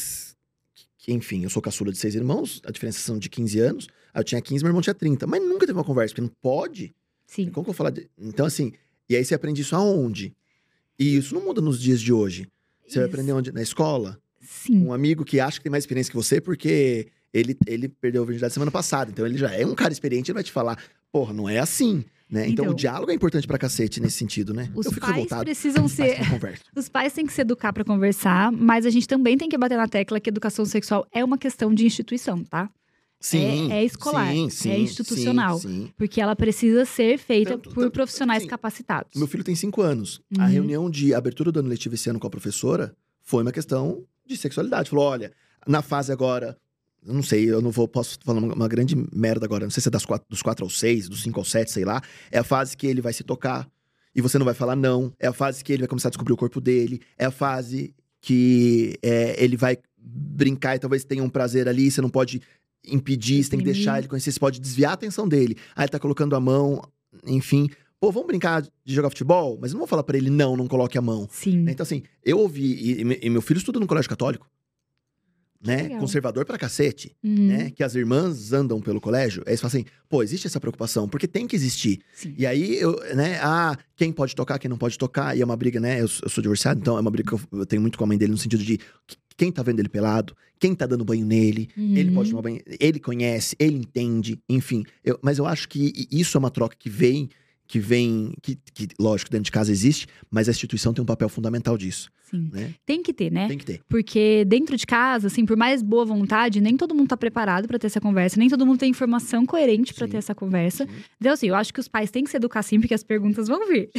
que... Enfim, eu sou caçula de seis irmãos. A diferença são de quinze anos. Eu tinha quinze, meu irmão tinha trinta. Mas nunca teve uma conversa, porque não pode. Sim. Como que eu vou falar? De... Então, assim... E aí você aprende isso aonde? E isso não muda nos dias de hoje. Você isso. vai aprender onde? Na escola? Sim. Um amigo que acha que tem mais experiência que você, porque ele, ele perdeu a virgindade semana passada. Então, ele já é um cara experiente, ele vai te falar... Porra, não é assim... Né? Então, então, o diálogo é importante pra cacete nesse sentido, né? Os Eu fico pais revoltado. Precisam ser... Os pais têm que se educar pra conversar, mas a gente também tem que bater na tecla que educação sexual é uma questão de instituição, tá? Sim. É, é escolar, sim, sim, é institucional. Sim, sim. Porque ela precisa ser feita tanto, por tanto, profissionais sim. capacitados. Meu filho tem cinco anos. Uhum. A reunião de abertura do ano letivo esse ano com a professora foi uma questão de sexualidade. Falou, olha, na fase agora... Eu não sei, eu não vou, posso falar uma grande merda agora. Não sei se é das quatro, dos quatro ao seis, dos cinco ao sete, sei lá. É a fase que ele vai se tocar e você não vai falar não. É a fase que ele vai começar a descobrir o corpo dele. É a fase que é, ele vai brincar e talvez tenha um prazer ali. Você não pode impedir, você tem que deixar ele conhecer. Você pode desviar a atenção dele. Aí ele tá colocando a mão, enfim... Pô, vamos brincar de jogar futebol? Mas eu não vou falar pra ele, não, não coloque a mão. Sim. Então assim, eu ouvi... E, e meu filho estuda no colégio católico. Né? Legal. Conservador pra cacete, hum. né? Que as irmãs andam pelo colégio. Aí eles falam assim, pô, existe essa preocupação, porque tem que existir. Sim. E aí, eu, né? Ah, quem pode tocar, quem não pode tocar. E é uma briga, né? Eu, eu sou divorciado, então é uma briga que eu tenho muito com a mãe dele. No sentido de, quem tá vendo ele pelado? Quem tá dando banho nele? Hum. Ele pode tomar banho, ele conhece, ele entende, enfim. Eu, mas eu acho que isso é uma troca que vem... Que vem, que, que lógico, dentro de casa existe, mas a instituição tem um papel fundamental disso. Sim. Né? Tem que ter, né? Tem que ter. Porque dentro de casa, assim, por mais boa vontade, nem todo mundo tá preparado pra ter essa conversa, nem todo mundo tem informação coerente pra sim. ter essa conversa. Sim. Então, assim, eu acho que os pais têm que se educar sim, porque as perguntas vão vir.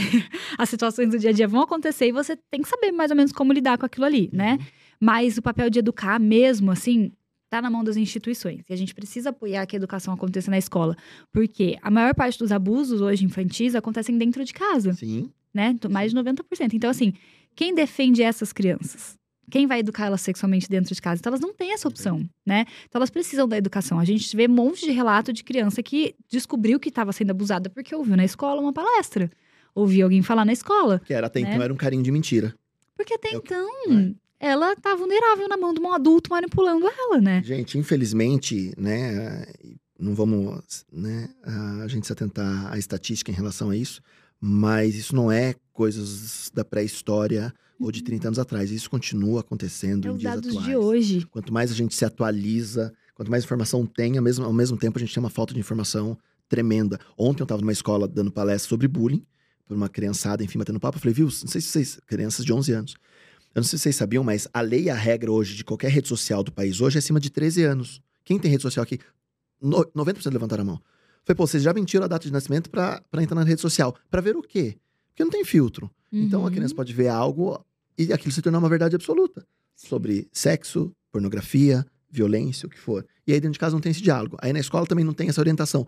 As situações do dia a dia vão acontecer e você tem que saber mais ou menos como lidar com aquilo ali, uhum. né? Mas o papel de educar mesmo, assim... Tá na mão das instituições. E a gente precisa apoiar que a educação aconteça na escola. Porque a maior parte dos abusos hoje infantis acontecem dentro de casa. Sim. Né? Mais de noventa por cento. Então, assim, quem defende essas crianças? Quem vai educar elas sexualmente dentro de casa? Então, elas não têm essa opção, né? Então, elas precisam da educação. A gente vê um monte de relato de criança que descobriu que estava sendo abusada porque ouviu na escola uma palestra. Ouviu alguém falar na escola. Que era até né? então era um carinho de mentira. Porque até é então... É. Ela tá vulnerável na mão de um adulto manipulando ela, né? Gente, infelizmente, né, não vamos, né, a gente se atentar à estatística em relação a isso, mas isso não é coisas da pré-história uhum. ou de trinta anos atrás. Isso continua acontecendo é em dias atuais. Os dados de hoje. Quanto mais a gente se atualiza, quanto mais informação tem, ao mesmo, ao mesmo tempo a gente tem uma falta de informação tremenda. Ontem eu tava numa escola dando palestra sobre bullying, por uma criançada, enfim, batendo papo. Eu falei, viu, não sei se vocês, crianças de onze anos. Eu não sei se vocês sabiam, mas a lei e a regra hoje de qualquer rede social do país hoje é acima de treze anos. Quem tem rede social aqui? No, noventa por cento levantaram a mão. Falei, pô, vocês já mentiram a data de nascimento pra, pra entrar na rede social. Pra ver o quê? Porque não tem filtro. Uhum. Então a criança pode ver algo e aquilo se tornar uma verdade absoluta. Sobre sexo, pornografia, violência, o que for. E aí dentro de casa não tem esse diálogo. Aí na escola também não tem essa orientação.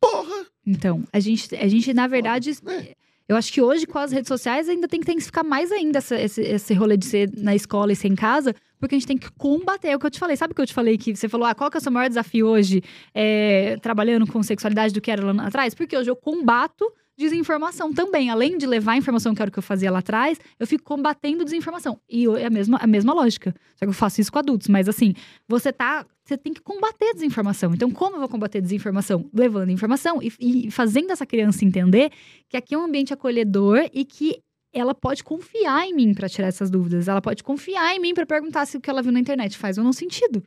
Porra! Então, a gente, a gente na verdade... Porra, né? Eu acho que hoje, com as redes sociais, ainda tem que intensificar mais ainda essa, esse, esse rolê de ser na escola e ser em casa, porque a gente tem que combater. É o que eu te falei. Sabe o que eu te falei? Que você falou, ah, qual que é o seu maior desafio hoje? É, trabalhando com sexualidade do que era lá atrás? Porque hoje eu combato desinformação também. Além de levar a informação que era o que eu fazia lá atrás, eu fico combatendo desinformação. E eu, é a mesma, a mesma lógica. Só que eu faço isso com adultos. Mas assim, você tá... Você tem que combater a desinformação. Então, como eu vou combater a desinformação? Levando informação e, e fazendo essa criança entender que aqui é um ambiente acolhedor e que ela pode confiar em mim para tirar essas dúvidas. Ela pode confiar em mim para perguntar se o que ela viu na internet faz ou não sentido.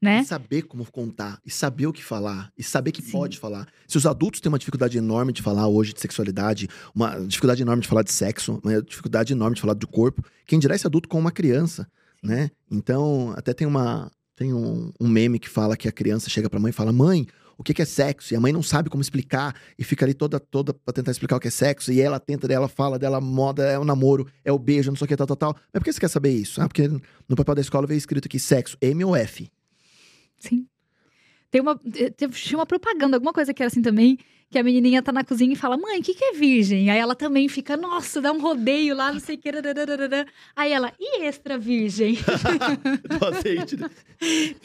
Né? E saber como contar, e saber o que falar, e saber que Sim. pode falar. Se os adultos têm uma dificuldade enorme de falar hoje de sexualidade, uma dificuldade enorme de falar de sexo, uma dificuldade enorme de falar do corpo, quem dirá esse adulto com uma criança, né? Então, até tem, uma, tem um, um meme que fala que a criança chega pra mãe e fala: mãe, o que, que é sexo? E a mãe não sabe como explicar, e fica ali toda, toda pra tentar explicar o que é sexo, e ela tenta, ela fala dela, moda, é o namoro, é o beijo, não sei o que, tal, tal, tal. Mas por que você quer saber isso? Ah, porque no papel da escola veio escrito aqui, sexo, M ou F? Sim. Tem uma, tinha uma propaganda, alguma coisa que era assim também, que a menininha tá na cozinha e fala: mãe, o que que é virgem? Aí ela também fica, nossa, dá um rodeio lá, não sei o que. Aí ela, e extra virgem? Do azeite.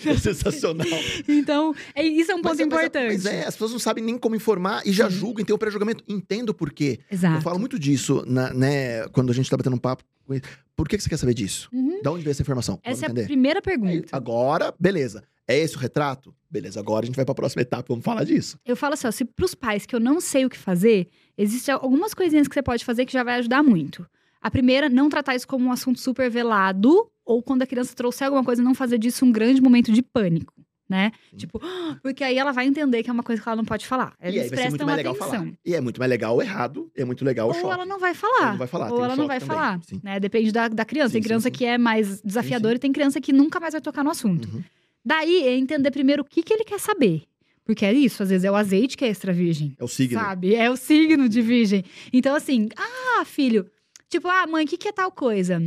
É sensacional. Então, é, isso é um ponto mas, importante. Mas, mas é, as pessoas não sabem nem como informar e já Sim. julgam, tem o pré-julgamento. Entendo por quê. Exato. Eu falo muito disso, na, né, quando a gente tá batendo um papo. Por que que você quer saber disso? Uhum. Da onde veio essa informação? Essa Vamos é entender? A primeira pergunta. Agora, beleza. É esse o retrato? Beleza, agora a gente vai pra próxima etapa, vamos falar disso. Eu falo assim, ó, se pros pais que eu não sei o que fazer, existem algumas coisinhas que você pode fazer que já vai ajudar muito. A primeira, não tratar isso como um assunto super velado, ou quando a criança trouxer alguma coisa, não fazer disso um grande momento de pânico, né? Sim. Tipo, porque aí ela vai entender que é uma coisa que ela não pode falar. Eles e aí vai ser muito mais legal atenção. Falar. E é muito mais legal o errado, é muito legal o choque. Ou ela não vai falar. Ou, não vai falar. ou ela não vai também. falar. Né? Depende da, da criança. Sim, tem criança sim, sim. que é mais desafiadora sim, sim. e tem criança que nunca mais vai tocar no assunto. Uhum. Daí é entender primeiro o que, que ele quer saber. Porque é isso, às vezes é o azeite que é extra virgem. É o signo. Sabe? É o signo de virgem. Então assim, ah, filho. Tipo, ah, mãe, o que, que é tal coisa?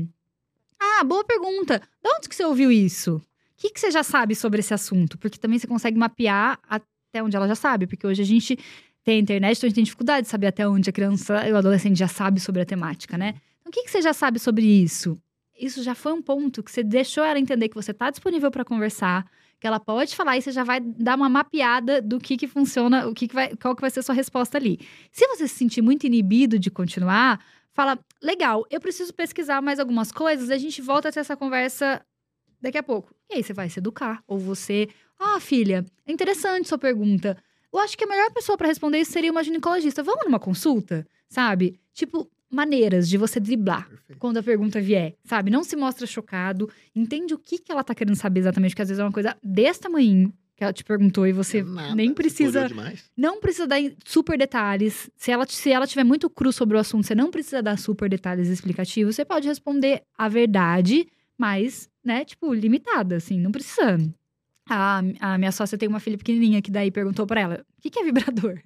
Ah, boa pergunta. De onde que você ouviu isso? O que, que você já sabe sobre esse assunto? Porque também você consegue mapear até onde ela já sabe. Porque hoje a gente tem internet, então a gente tem dificuldade de saber até onde a criança e o adolescente já sabe sobre a temática, né? Então o que, que você já sabe sobre isso? Isso já foi um ponto que você deixou ela entender que você está disponível para conversar, que ela pode falar e você já vai dar uma mapeada do que que funciona, o que que vai, qual que vai ser a sua resposta ali. Se você se sentir muito inibido de continuar, fala, legal, eu preciso pesquisar mais algumas coisas, a gente volta a ter essa conversa daqui a pouco. E aí você vai se educar, ou você, ah, filha, é interessante sua pergunta. Eu acho que a melhor pessoa para responder isso seria uma ginecologista. Vamos numa consulta, sabe? Tipo... maneiras de você driblar Perfeito. Quando a pergunta vier, sabe? Não se mostra chocado, entende o que, que ela tá querendo saber exatamente, porque às vezes é uma coisa desse tamanho que ela te perguntou e você é nada, nem precisa... Não precisa dar super detalhes. Se ela, se ela tiver muito cru sobre o assunto, você não precisa dar super detalhes explicativos, você pode responder a verdade, mas, né, tipo, limitada, assim, não precisa. A, a minha sócia tem uma filha pequenininha que daí perguntou pra ela, o que, que é vibrador?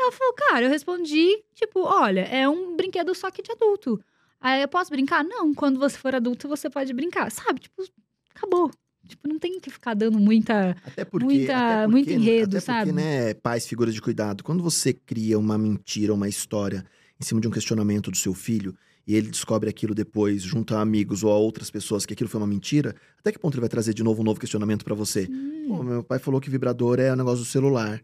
Ela falou, cara, eu respondi, tipo, olha, é um brinquedo só que de adulto. Aí eu posso brincar? Não, quando você for adulto, você pode brincar. Sabe, tipo, acabou. Tipo, não tem que ficar dando muita, até porque, muita até porque, muito enredo, até porque, sabe? Né, pais, figuras de cuidado. Quando você cria uma mentira, uma história em cima de um questionamento do seu filho, e ele descobre aquilo depois, junto a amigos ou a outras pessoas, que aquilo foi uma mentira, até que ponto ele vai trazer de novo um novo questionamento pra você? Hum. Pô, meu pai falou que vibrador é um negócio do celular.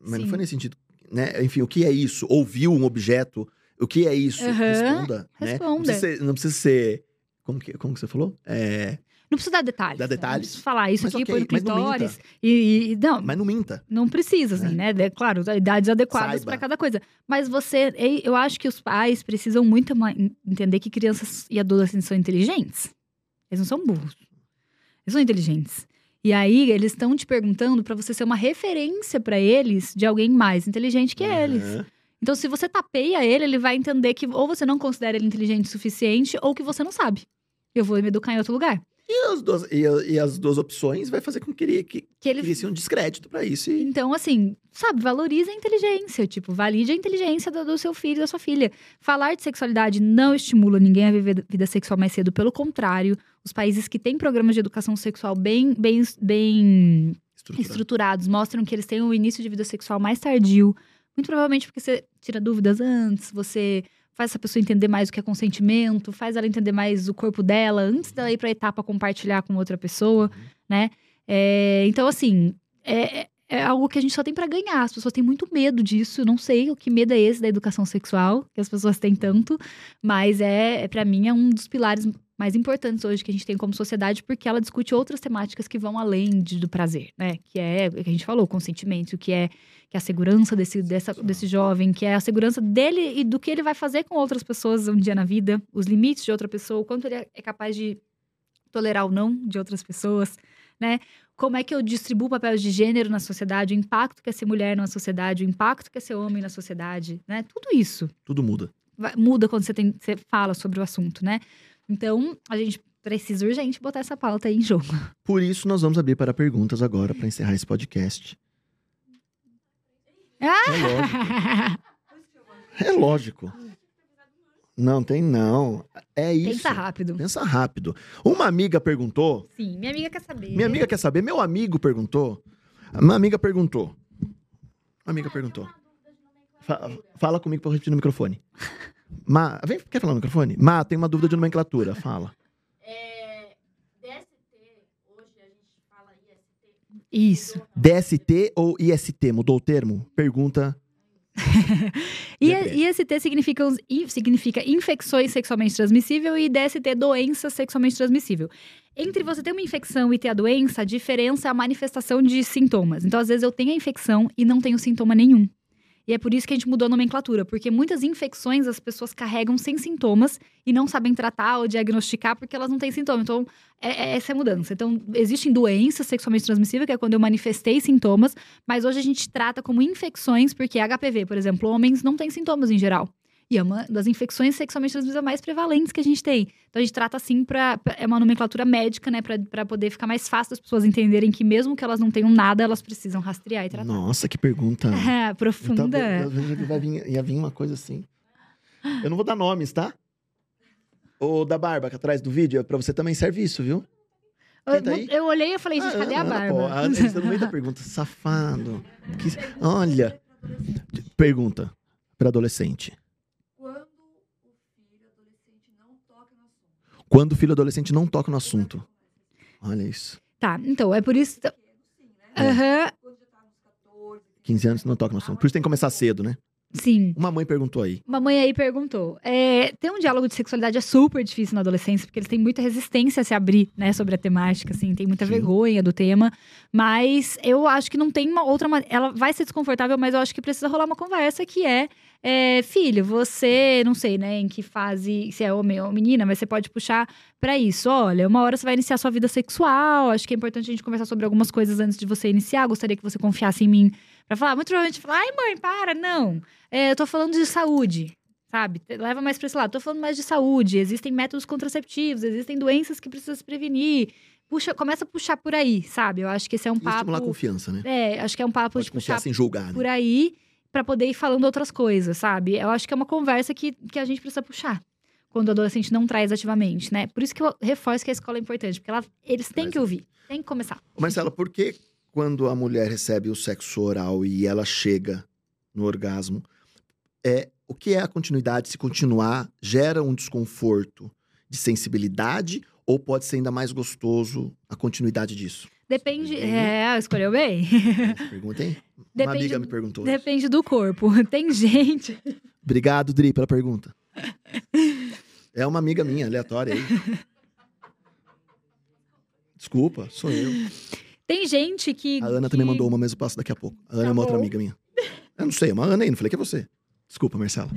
Mas Sim. não foi nesse sentido... Né? Enfim, o que é isso? Ouviu um objeto? O que é isso? Uhum. Responda. Né? Responda. Não precisa ser... Não precisa ser como, que, como que você falou? É... Não precisa dar detalhes. Dar detalhes. Não precisa falar isso mas aqui, okay, põe no clitóris. E, e, não, mas não minta. Não precisa, assim, né? né? Claro, idades adequadas para cada coisa. Mas você... Eu acho que os pais precisam muito entender que crianças e adolescentes são inteligentes. Eles não são burros. Eles são inteligentes. E aí, eles estão te perguntando pra você ser uma referência pra eles de alguém mais inteligente que uhum. eles. Então, se você tapeia ele, ele vai entender que ou você não considera ele inteligente o suficiente, ou que você não sabe. Eu vou me educar em outro lugar. E as duas, e, e as duas opções vai fazer com que ele que, que ele... crie um descrédito pra isso. E... Então, assim, sabe, valoriza a inteligência. Tipo, valide a inteligência do, do seu filho e da sua filha. Falar de sexualidade não estimula ninguém a viver vida sexual mais cedo. Pelo contrário, os países que têm programas de educação sexual bem, bem, bem Estruturado. estruturados mostram que eles têm um início de vida sexual mais tardio. Muito provavelmente porque você tira dúvidas antes, você... faz essa pessoa entender mais o que é consentimento, faz ela entender mais o corpo dela, antes dela ir pra etapa compartilhar com outra pessoa, né? É, então, assim, é, é algo que a gente só tem pra ganhar. As pessoas têm muito medo disso. Eu não sei o que medo é esse da educação sexual, que as pessoas têm tanto. Mas, é, pra mim, é um dos pilares mais importantes hoje que a gente tem como sociedade, porque ela discute outras temáticas que vão além de, do prazer, né? Que é, que a gente falou, o consentimento, que é, que é a segurança desse, dessa, desse jovem, que é a segurança dele e do que ele vai fazer com outras pessoas um dia na vida, os limites de outra pessoa, o quanto ele é capaz de tolerar ou não de outras pessoas, né? Como é que eu distribuo papéis de gênero na sociedade, o impacto que é ser mulher na sociedade, o impacto que é ser homem na sociedade, né? Tudo isso. Tudo muda. Vai, muda quando você, tem, você fala sobre o assunto, né? Então, a gente precisa urgente botar essa pauta aí em jogo. Por isso, nós vamos abrir para perguntas agora, para encerrar esse podcast. Ah! É lógico. É lógico. Não, tem não. É isso. Pensa rápido. Pensa rápido. Uma amiga perguntou... Sim, minha amiga quer saber. Minha amiga quer saber. Meu amigo perguntou... Uma amiga perguntou. Uma amiga ah, perguntou. Fala, fala comigo para eu repetir no microfone. Ma, vem, quer falar no microfone? Ma, tem uma dúvida de nomenclatura, fala. É, D S T, hoje a gente fala I S T. Isso. D S T ou I S T? Mudou o termo? Pergunta. I, IST significa, significa infecções sexualmente transmissível e D S T, doença sexualmente transmissível. Entre você ter uma infecção e ter a doença, a diferença é a manifestação de sintomas. Então, às vezes, eu tenho a infecção e não tenho sintoma nenhum. E é por isso que a gente mudou a nomenclatura, porque muitas infecções as pessoas carregam sem sintomas e não sabem tratar ou diagnosticar porque elas não têm sintoma. Então, é, é essa é a mudança. Então, existem doenças sexualmente transmissíveis, que é quando eu manifestei sintomas, mas hoje a gente trata como infecções, porque H P V, por exemplo, homens não têm sintomas em geral. E é uma das infecções sexualmente transmissíveis mais prevalentes que a gente tem. Então, a gente trata assim para... É uma nomenclatura médica, né? Pra, pra poder ficar mais fácil as pessoas entenderem que mesmo que elas não tenham nada, elas precisam rastrear e tratar. Nossa, que pergunta... É, profunda. Eu tava, vai vir, ia vir uma coisa assim. Eu não vou dar nomes, tá? O da barba, que atrás do vídeo, pra você também serve isso, viu? Eu, tá eu olhei e falei, gente, ah, cadê a barba? Pô, a, tá no meio da pergunta, safado. Que, olha. Pergunta pra adolescente. Quando o filho adolescente não toca no assunto. Olha isso. Tá, então, é por isso... Aham. Uhum. quinze anos não toca no assunto. Por isso tem que começar cedo, né? Sim. Uma mãe perguntou aí. Uma mãe aí perguntou. É, ter um diálogo de sexualidade é super difícil na adolescência, porque eles têm muita resistência a se abrir, né, sobre a temática, assim. Tem muita Sim. vergonha do tema. Mas eu acho que não tem uma outra... Ela vai ser desconfortável, mas eu acho que precisa rolar uma conversa que é... É, filho, você, não sei, né, em que fase, se é homem ou menina, mas você pode puxar pra isso. Olha, uma hora você vai iniciar sua vida sexual, acho que é importante a gente conversar sobre algumas coisas antes de você iniciar, gostaria que você confiasse em mim pra falar. Muito provavelmente falar, ai mãe, para, não, é, eu tô falando de saúde, sabe, leva mais pra esse lado, tô falando mais de saúde, existem métodos contraceptivos, existem doenças que precisa se prevenir. Puxa, começa a puxar por aí, sabe, eu acho que esse é um e papo... Estimular a confiança, né? É, acho que é um papo pode de puxar sem julgar, né? Por aí... Pra poder ir falando outras coisas, sabe? Eu acho que é uma conversa que, que a gente precisa puxar. Quando o adolescente não traz ativamente, né? Por isso que eu reforço que a escola é importante. Porque ela, eles têm Mas, que ouvir, têm que começar. Marcela, por que quando a mulher recebe o sexo oral e ela chega no orgasmo, é, o que é a continuidade? Se continuar, gera um desconforto de sensibilidade ou pode ser ainda mais gostoso a continuidade disso? Depende... É, escolheu bem. Pergunta, hein? Uma amiga me perguntou. Depende do corpo. Tem gente... Obrigado, Dri, pela pergunta. É uma amiga minha, aleatória aí. Desculpa, sou eu. Tem gente que... A Ana que... também mandou uma, mas eu passo daqui a pouco. A Ana tá é uma bom. outra amiga minha. Eu não sei, é uma Ana aí, não falei que é você. Desculpa, Marcela.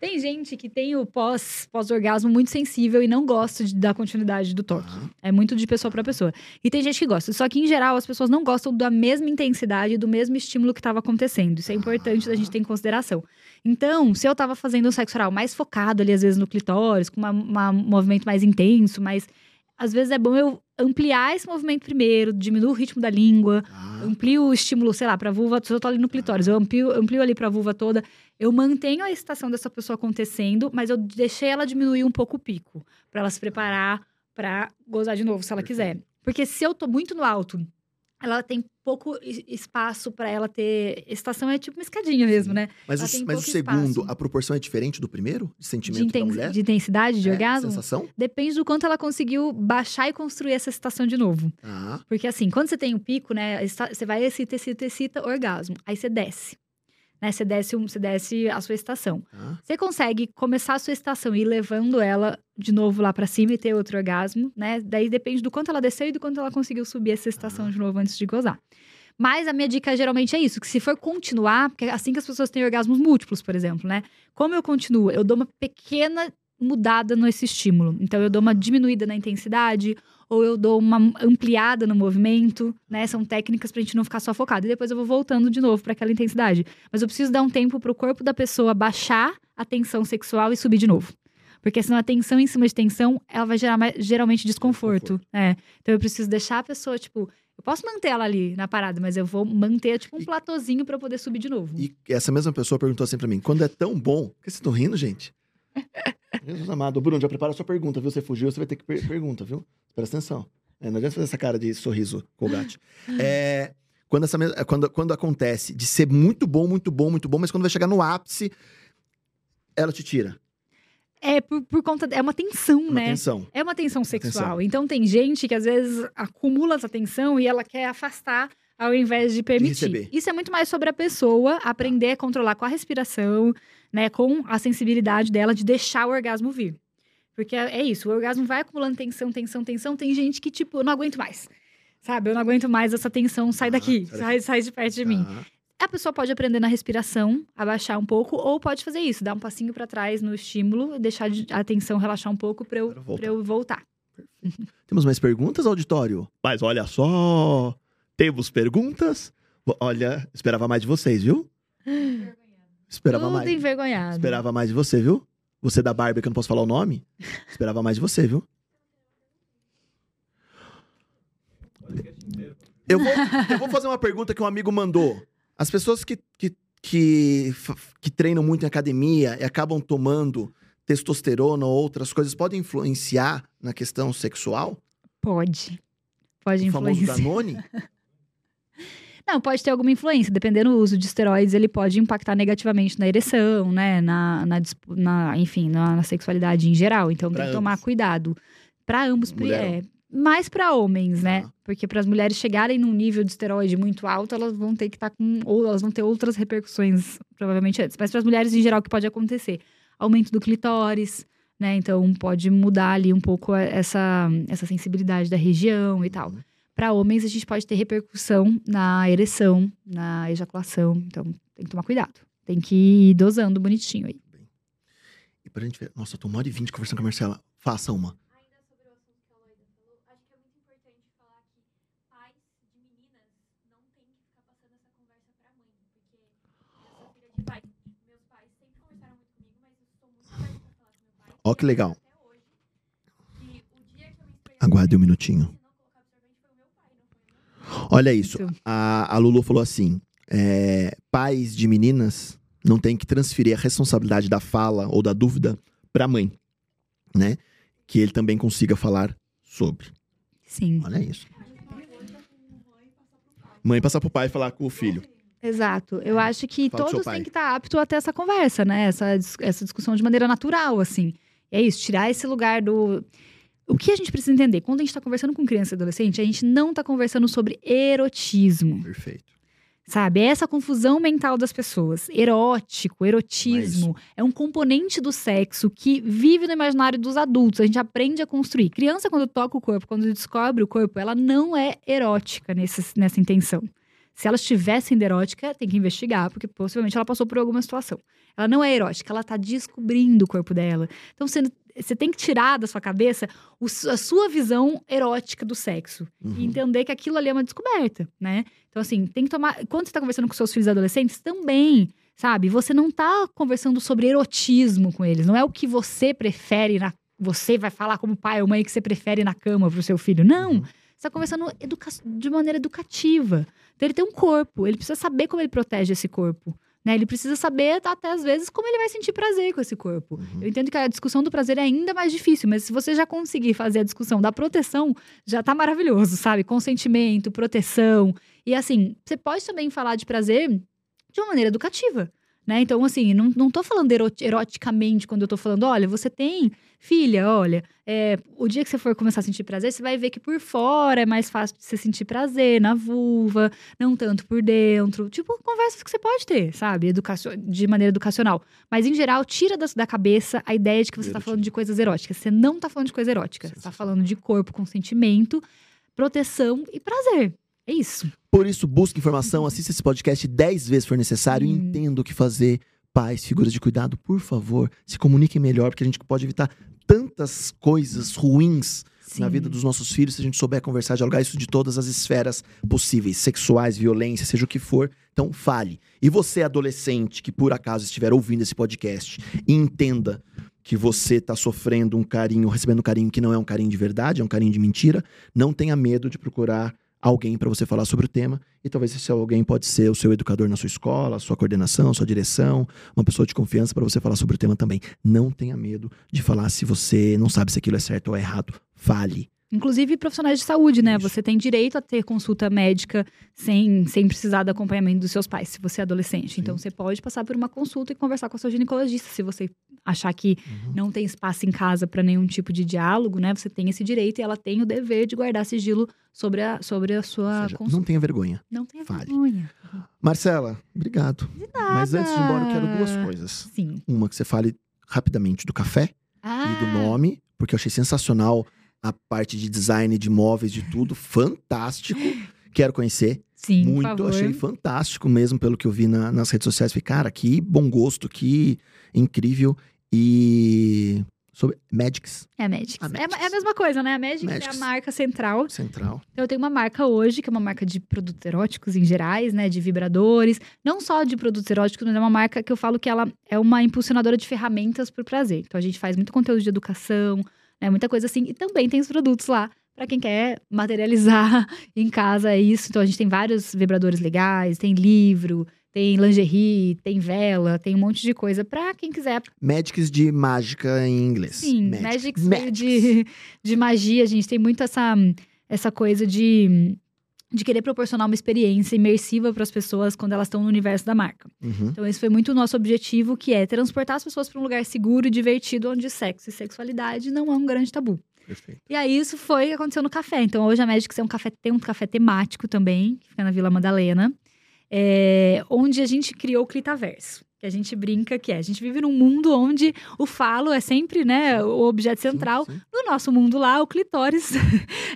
Tem gente que tem o pós, pós-orgasmo muito sensível e não gosta de, da continuidade do toque. Uhum. É muito de pessoa pra pessoa. E tem gente que gosta. Só que, em geral, as pessoas não gostam da mesma intensidade, do mesmo estímulo que estava acontecendo. Isso é importante da gente ter em consideração. Então, se eu tava fazendo um sexo oral mais focado ali, às vezes, no clitóris, com uma, uma, um movimento mais intenso, mas... Às vezes é bom eu ampliar esse movimento primeiro, diminuir o ritmo da língua, ah. amplio o estímulo, sei lá, pra vulva, se eu tô ali no clitóris, ah. eu amplio, amplio ali pra vulva toda, eu mantenho a excitação dessa pessoa acontecendo, mas eu deixei ela diminuir um pouco o pico, pra ela se preparar pra gozar de novo, se ela quiser. Porque se eu tô muito no alto, ela tem pouco espaço para ela ter... Estação é tipo uma escadinha mesmo, né? Mas, os, mas o segundo, espaço. A proporção é diferente do primeiro? De sentimento de inten- da mulher? De intensidade, de é, orgasmo? Sensação? Depende do quanto ela conseguiu baixar e construir essa excitação de novo. Ah. Porque assim, quando você tem um pico, né? Você vai excita, excita, excita, orgasmo. Aí você desce. Né? Você desce, você desce a sua excitação. Ah. Você consegue começar a sua excitação e ir levando ela de novo lá pra cima e ter outro orgasmo, né? Daí depende do quanto ela desceu e do quanto ela conseguiu subir essa excitação ah. de novo antes de gozar. Mas a minha dica geralmente é isso, que se for continuar, porque assim que as pessoas têm orgasmos múltiplos, por exemplo, né? Como eu continuo? Eu dou uma pequena mudada nesse estímulo. Então eu dou uma diminuída na intensidade, ou eu dou uma ampliada no movimento, né? São técnicas pra gente não ficar só focado. E depois eu vou voltando de novo pra aquela intensidade. Mas eu preciso dar um tempo pro corpo da pessoa baixar a tensão sexual e subir de novo. Porque senão a tensão em cima de tensão, ela vai gerar mais, geralmente desconforto. É. Então eu preciso deixar a pessoa, tipo... Eu posso manter ela ali na parada, mas eu vou manter tipo um e, platôzinho pra eu poder subir de novo. E essa mesma pessoa perguntou assim pra mim, quando é tão bom... Por que vocês estão rindo, gente? Jesus amado. Bruno, já prepara a sua pergunta, viu? Você fugiu, você vai ter que per- pergunta, viu? Presta atenção. É, não adianta fazer essa cara de sorriso, colgate. É... Quando, essa mesma, quando, quando acontece de ser muito bom, muito bom, muito bom, mas quando vai chegar no ápice, ela te tira. É por, por conta... É uma tensão, uma né? Tensão. É uma tensão sexual. Tensão. Então, tem gente que, às vezes, acumula essa tensão e ela quer afastar ao invés de permitir. De Isso é muito mais sobre a pessoa aprender a controlar com a respiração, né? Com a sensibilidade dela de deixar o orgasmo vir. Porque é isso. O orgasmo vai acumulando tensão, tensão, tensão. Tem gente que, tipo, eu não aguento mais. Sabe? Eu não aguento mais essa tensão. Sai ah, daqui. Sai, sai de perto de ah. mim. A pessoa pode aprender na respiração, abaixar um pouco, ou pode fazer isso, dar um passinho pra trás no estímulo, deixar a tensão relaxar um pouco pra eu, pra eu voltar. Perfeito. Temos mais perguntas, auditório? Mas olha só, temos perguntas. Olha, esperava mais de vocês, viu? Esperava Tudo mais. envergonhado. Esperava mais de você, viu? Você da Barbie, que eu não posso falar o nome. Esperava mais de você, viu? Eu vou, eu vou fazer uma pergunta que um amigo mandou. As pessoas que, que, que, que treinam muito em academia e acabam tomando testosterona ou outras coisas, podem influenciar na questão sexual? Pode. Pode influenciar. O famoso Danone? Não, pode ter alguma influência. Dependendo do uso de esteroides, ele pode impactar negativamente na ereção, né? Na, na, na, enfim, na, na sexualidade em geral. Então, pra tem ambos. que tomar cuidado. Para ambos, é... Mais para homens, né? Ah. Porque para as mulheres chegarem num nível de esteroide muito alto, elas vão ter que estar com... Ou elas vão ter outras repercussões, provavelmente, antes. Mas para as mulheres, em geral, o que pode acontecer? Aumento do clitóris, né? Então, pode mudar ali um pouco essa, essa sensibilidade da região e tal. Para homens, a gente pode ter repercussão na ereção, na ejaculação. Então, tem que tomar cuidado. Tem que ir dosando bonitinho aí. E pra gente ver... Nossa, eu tô uma hora e vinte conversando com a Marcela. Faça uma. Ó, oh, que legal. Aguarde um minutinho. Olha isso. A, a Lulu falou assim, é, pais de meninas não têm que transferir a responsabilidade da fala ou da dúvida para a mãe, né? Que ele também consiga falar sobre. Sim. Olha isso. Mãe passar pro pai e falar com o filho. Exato. Eu acho que Fala todos têm que estar aptos a ter essa conversa, né? Essa, essa discussão de maneira natural, assim. É isso, tirar esse lugar do... O que a gente precisa entender? Quando a gente está conversando com criança e adolescente, a gente não está conversando sobre erotismo. Perfeito. Sabe? É essa confusão mental das pessoas. Erótico, erotismo. É, é um componente do sexo que vive no imaginário dos adultos. A gente aprende a construir. Criança, quando toca o corpo, quando descobre o corpo, ela não é erótica nesse, nessa intenção. Se ela estiver sendo erótica, tem que investigar, porque possivelmente ela passou por alguma situação. Ela não é erótica, ela tá descobrindo o corpo dela. Então, você, você tem que tirar da sua cabeça o, a sua visão erótica do sexo. Uhum. E entender que aquilo ali é uma descoberta, né? Então, assim, tem que tomar... Quando você tá conversando com seus filhos adolescentes, também, sabe? Você não tá conversando sobre erotismo com eles. Não é o que você prefere na... Você vai falar como pai ou mãe que você prefere na cama pro seu filho. Não! Uhum. Você tá conversando educa- de maneira educativa. Então, ele tem um corpo. Ele precisa saber como ele protege esse corpo, Né? Ele precisa saber, até às vezes, como ele vai sentir prazer com esse corpo. Uhum. Eu entendo que a discussão do prazer é ainda mais difícil, mas se você já conseguir fazer a discussão da proteção, já tá maravilhoso, sabe? Consentimento, proteção. E assim, você pode também falar de prazer de uma maneira educativa. Né? Então, assim, não, não tô falando eroticamente quando eu tô falando, olha, você tem filha, olha, é, o dia que você for começar a sentir prazer, você vai ver que por fora é mais fácil de você sentir prazer na vulva, não tanto por dentro. Tipo, conversas que você pode ter, sabe? Educacio... De maneira educacional. Mas, em geral, tira da, da cabeça a ideia de que você tá falando de coisas eróticas. Você não tá falando de coisa erótica. Você tá falando de corpo, consentimento, proteção e prazer. É isso. Por isso, busque informação, assista esse podcast dez vezes se for necessário. Hum. E entenda o que fazer. Pais, figuras de cuidado, por favor, se comuniquem melhor. Porque a gente pode evitar tantas coisas ruins Sim. na vida dos nossos filhos se a gente souber conversar, dialogar isso de todas as esferas possíveis. Sexuais, violência, seja o que for. Então, fale. E você, adolescente, que por acaso estiver ouvindo esse podcast, entenda que você tá sofrendo um carinho, recebendo um carinho que não é um carinho de verdade, é um carinho de mentira. Não tenha medo de procurar alguém para você falar sobre o tema, e talvez esse alguém pode ser o seu educador na sua escola, a sua coordenação, a sua direção, uma pessoa de confiança para você falar sobre o tema também. Não tenha medo de falar se você não sabe se aquilo é certo ou é errado. Fale. Inclusive profissionais de saúde, né? Isso. Você tem direito a ter consulta médica sem, sem precisar do acompanhamento dos seus pais, se você é adolescente. Sim. Então você pode passar por uma consulta e conversar com a sua ginecologista. Se você achar que uhum. não tem espaço em casa para nenhum tipo de diálogo, né? Você tem esse direito e ela tem o dever de guardar sigilo sobre a, sobre a sua seja, consulta. Não tenha vergonha. Não tenha Fale. vergonha. Marcela, obrigado. De nada. Mas antes de ir embora, eu quero duas coisas. Sim. Uma, que você fale rapidamente do café ah. e do nome, porque eu achei sensacional. A parte de design, de móveis, de tudo, fantástico. Quero conhecer. Sim, muito. Por favor. Achei fantástico mesmo, pelo que eu vi na, nas redes sociais. Falei, cara, que bom gosto, que incrível. E sobre Magics. É, Magics. A Magics. É, é a mesma coisa, né? A Magics, Magics é a marca central. Central. Eu tenho uma marca hoje, que é uma marca de produtos eróticos em gerais, né? De vibradores. Não só de produtos eróticos, mas é uma marca que eu falo que ela é uma impulsionadora de ferramentas para o prazer. Então, a gente faz muito conteúdo de educação, é muita coisa assim. E também tem os produtos lá para quem quer materializar em casa, é isso. Então a gente tem vários vibradores legais, tem livro, tem lingerie, tem vela, tem um monte de coisa para quem quiser. Magics de mágica em inglês. Sim, Magics, Magics. De, de magia, gente. Tem muito essa, essa coisa de... de querer proporcionar uma experiência imersiva para as pessoas quando elas estão no universo da marca. Uhum. Então, esse foi muito o nosso objetivo, que é transportar as pessoas para um lugar seguro e divertido, onde sexo e sexualidade não é um grande tabu. Perfeito. E aí, isso foi o que aconteceu no café. Então, hoje a Magics é um café, tem um café temático também, que fica na Vila Madalena, é, onde a gente criou o Clitaverso. Que a gente brinca que é, a gente vive num mundo onde o falo é sempre, né, o objeto central. Sim, sim. No nosso mundo lá, o clitóris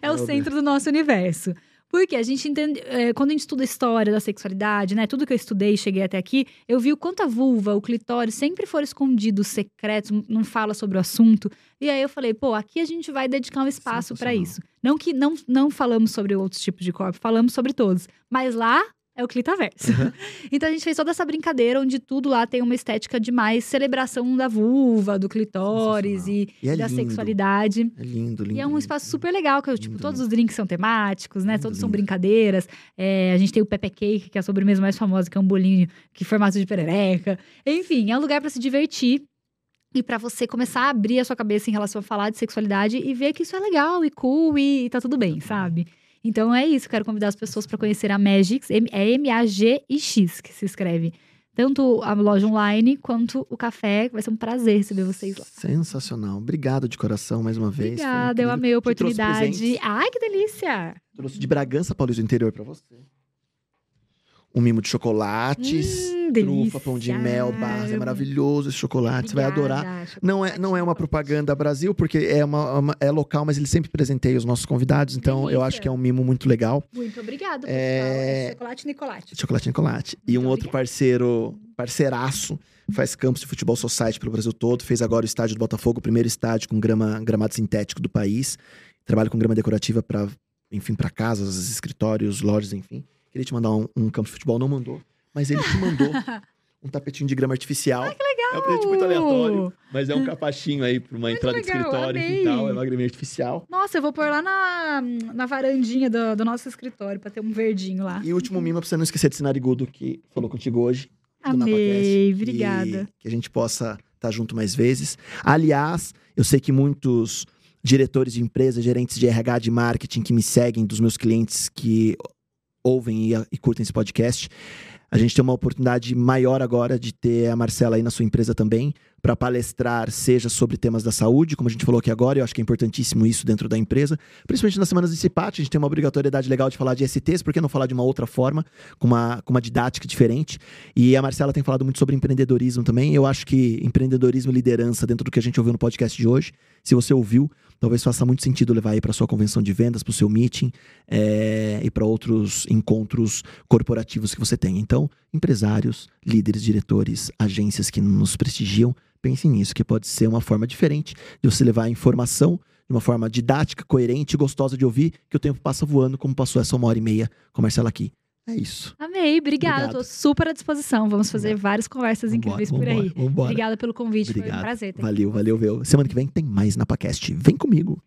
é o Meu centro Deus. do nosso universo. Porque a gente entende, é, quando a gente estuda a história da sexualidade, né, tudo que eu estudei e cheguei até aqui, eu vi o quanto a vulva, o clitóris sempre foram escondidos, secretos, não fala sobre o assunto. E aí eu falei, pô, aqui a gente vai dedicar um espaço para isso. Não que não, não falamos sobre outros tipos de corpo, falamos sobre todos. Mas lá é o Clitaverso. Uhum. Então a gente fez toda essa brincadeira onde tudo lá tem uma estética de mais celebração da vulva, do clitóris e, e é da lindo. sexualidade. É lindo, lindo. E é um espaço lindo, super legal, que é, tipo, lindo, todos os drinks são temáticos, né? Lindo, todos lindo. são brincadeiras. É, a gente tem o Pepe Cake, que é a sobremesa mais famosa, que é um bolinho que formato de perereca. Enfim, é um lugar para se divertir. E pra você começar a abrir a sua cabeça em relação a falar de sexualidade e ver que isso é legal e cool e, e tá tudo bem, sabe? Então é isso, quero convidar as pessoas para conhecer a Magics, é M A G I X que se escreve. Tanto a loja online, quanto o café, vai ser um prazer receber vocês lá. Sensacional, obrigado de coração mais uma vez. Obrigada, eu amei a oportunidade. Ai, que delícia! Trouxe de Bragança, Paulista do Interior, para você. Um mimo de chocolates, hum, trufa, pão de mel, barras, é maravilhoso esse chocolate, obrigada, você vai adorar. Não é, não é uma propaganda Brasil, porque é, uma, uma, é local, mas ele sempre presenteia os nossos convidados, então delícia. Eu acho que é um mimo muito legal. Muito obrigado, pessoal. É... Chocolate Nicolate. Chocolate Nicolate. Muito e um obrigado. Outro parceiro, parceiraço, faz campus de futebol society pelo Brasil todo, fez agora o estádio do Botafogo, o primeiro estádio com grama, gramado sintético do país, trabalha com grama decorativa para, enfim, para casas, escritórios, lojas, enfim. Queria te mandar um, um campo de futebol, não mandou. Mas ele te mandou um tapetinho de grama artificial. Ah, que legal! É um presente muito aleatório, mas é um capachinho aí pra uma muito entrada legal, de escritório amei. E tal. É uma graminha artificial. Nossa, eu vou pôr lá na, na varandinha do, do nosso escritório pra ter um verdinho lá. E o último mimo, pra você não esquecer de Sinarigudo, que falou contigo hoje. Amei, do obrigada. Que a gente possa estar tá junto mais vezes. Aliás, eu sei que muitos diretores de empresas, gerentes de R H, de marketing que me seguem, dos meus clientes que ouvem e, e curtem esse podcast, a gente tem uma oportunidade maior agora de ter a Marcela aí na sua empresa também, para palestrar, seja sobre temas da saúde, como a gente falou aqui agora, eu acho que é importantíssimo isso dentro da empresa, principalmente nas semanas de CIPAT, a gente tem uma obrigatoriedade legal de falar de S Ts, por que não falar de uma outra forma, com uma, com uma didática diferente? E a Marcela tem falado muito sobre empreendedorismo também, eu acho que empreendedorismo e liderança, dentro do que a gente ouviu no podcast de hoje, se você ouviu, talvez faça muito sentido levar aí para sua convenção de vendas, para o seu meeting é, e para outros encontros corporativos que você tem. Então, empresários, líderes, diretores, agências que nos prestigiam, pensem nisso, que pode ser uma forma diferente de você levar a informação de uma forma didática, coerente, gostosa de ouvir, que o tempo passa voando, como passou essa uma hora e meia com a Marcela aqui. É isso. Amei, obrigada. Obrigado. Tô super à disposição. Vamos fazer vambora. várias conversas incríveis vambora, por aí. Vambora. Obrigada pelo convite, obrigado. Foi um prazer. Ter valeu, aqui. valeu, valeu. Semana que vem tem mais NapaCast. Vem comigo.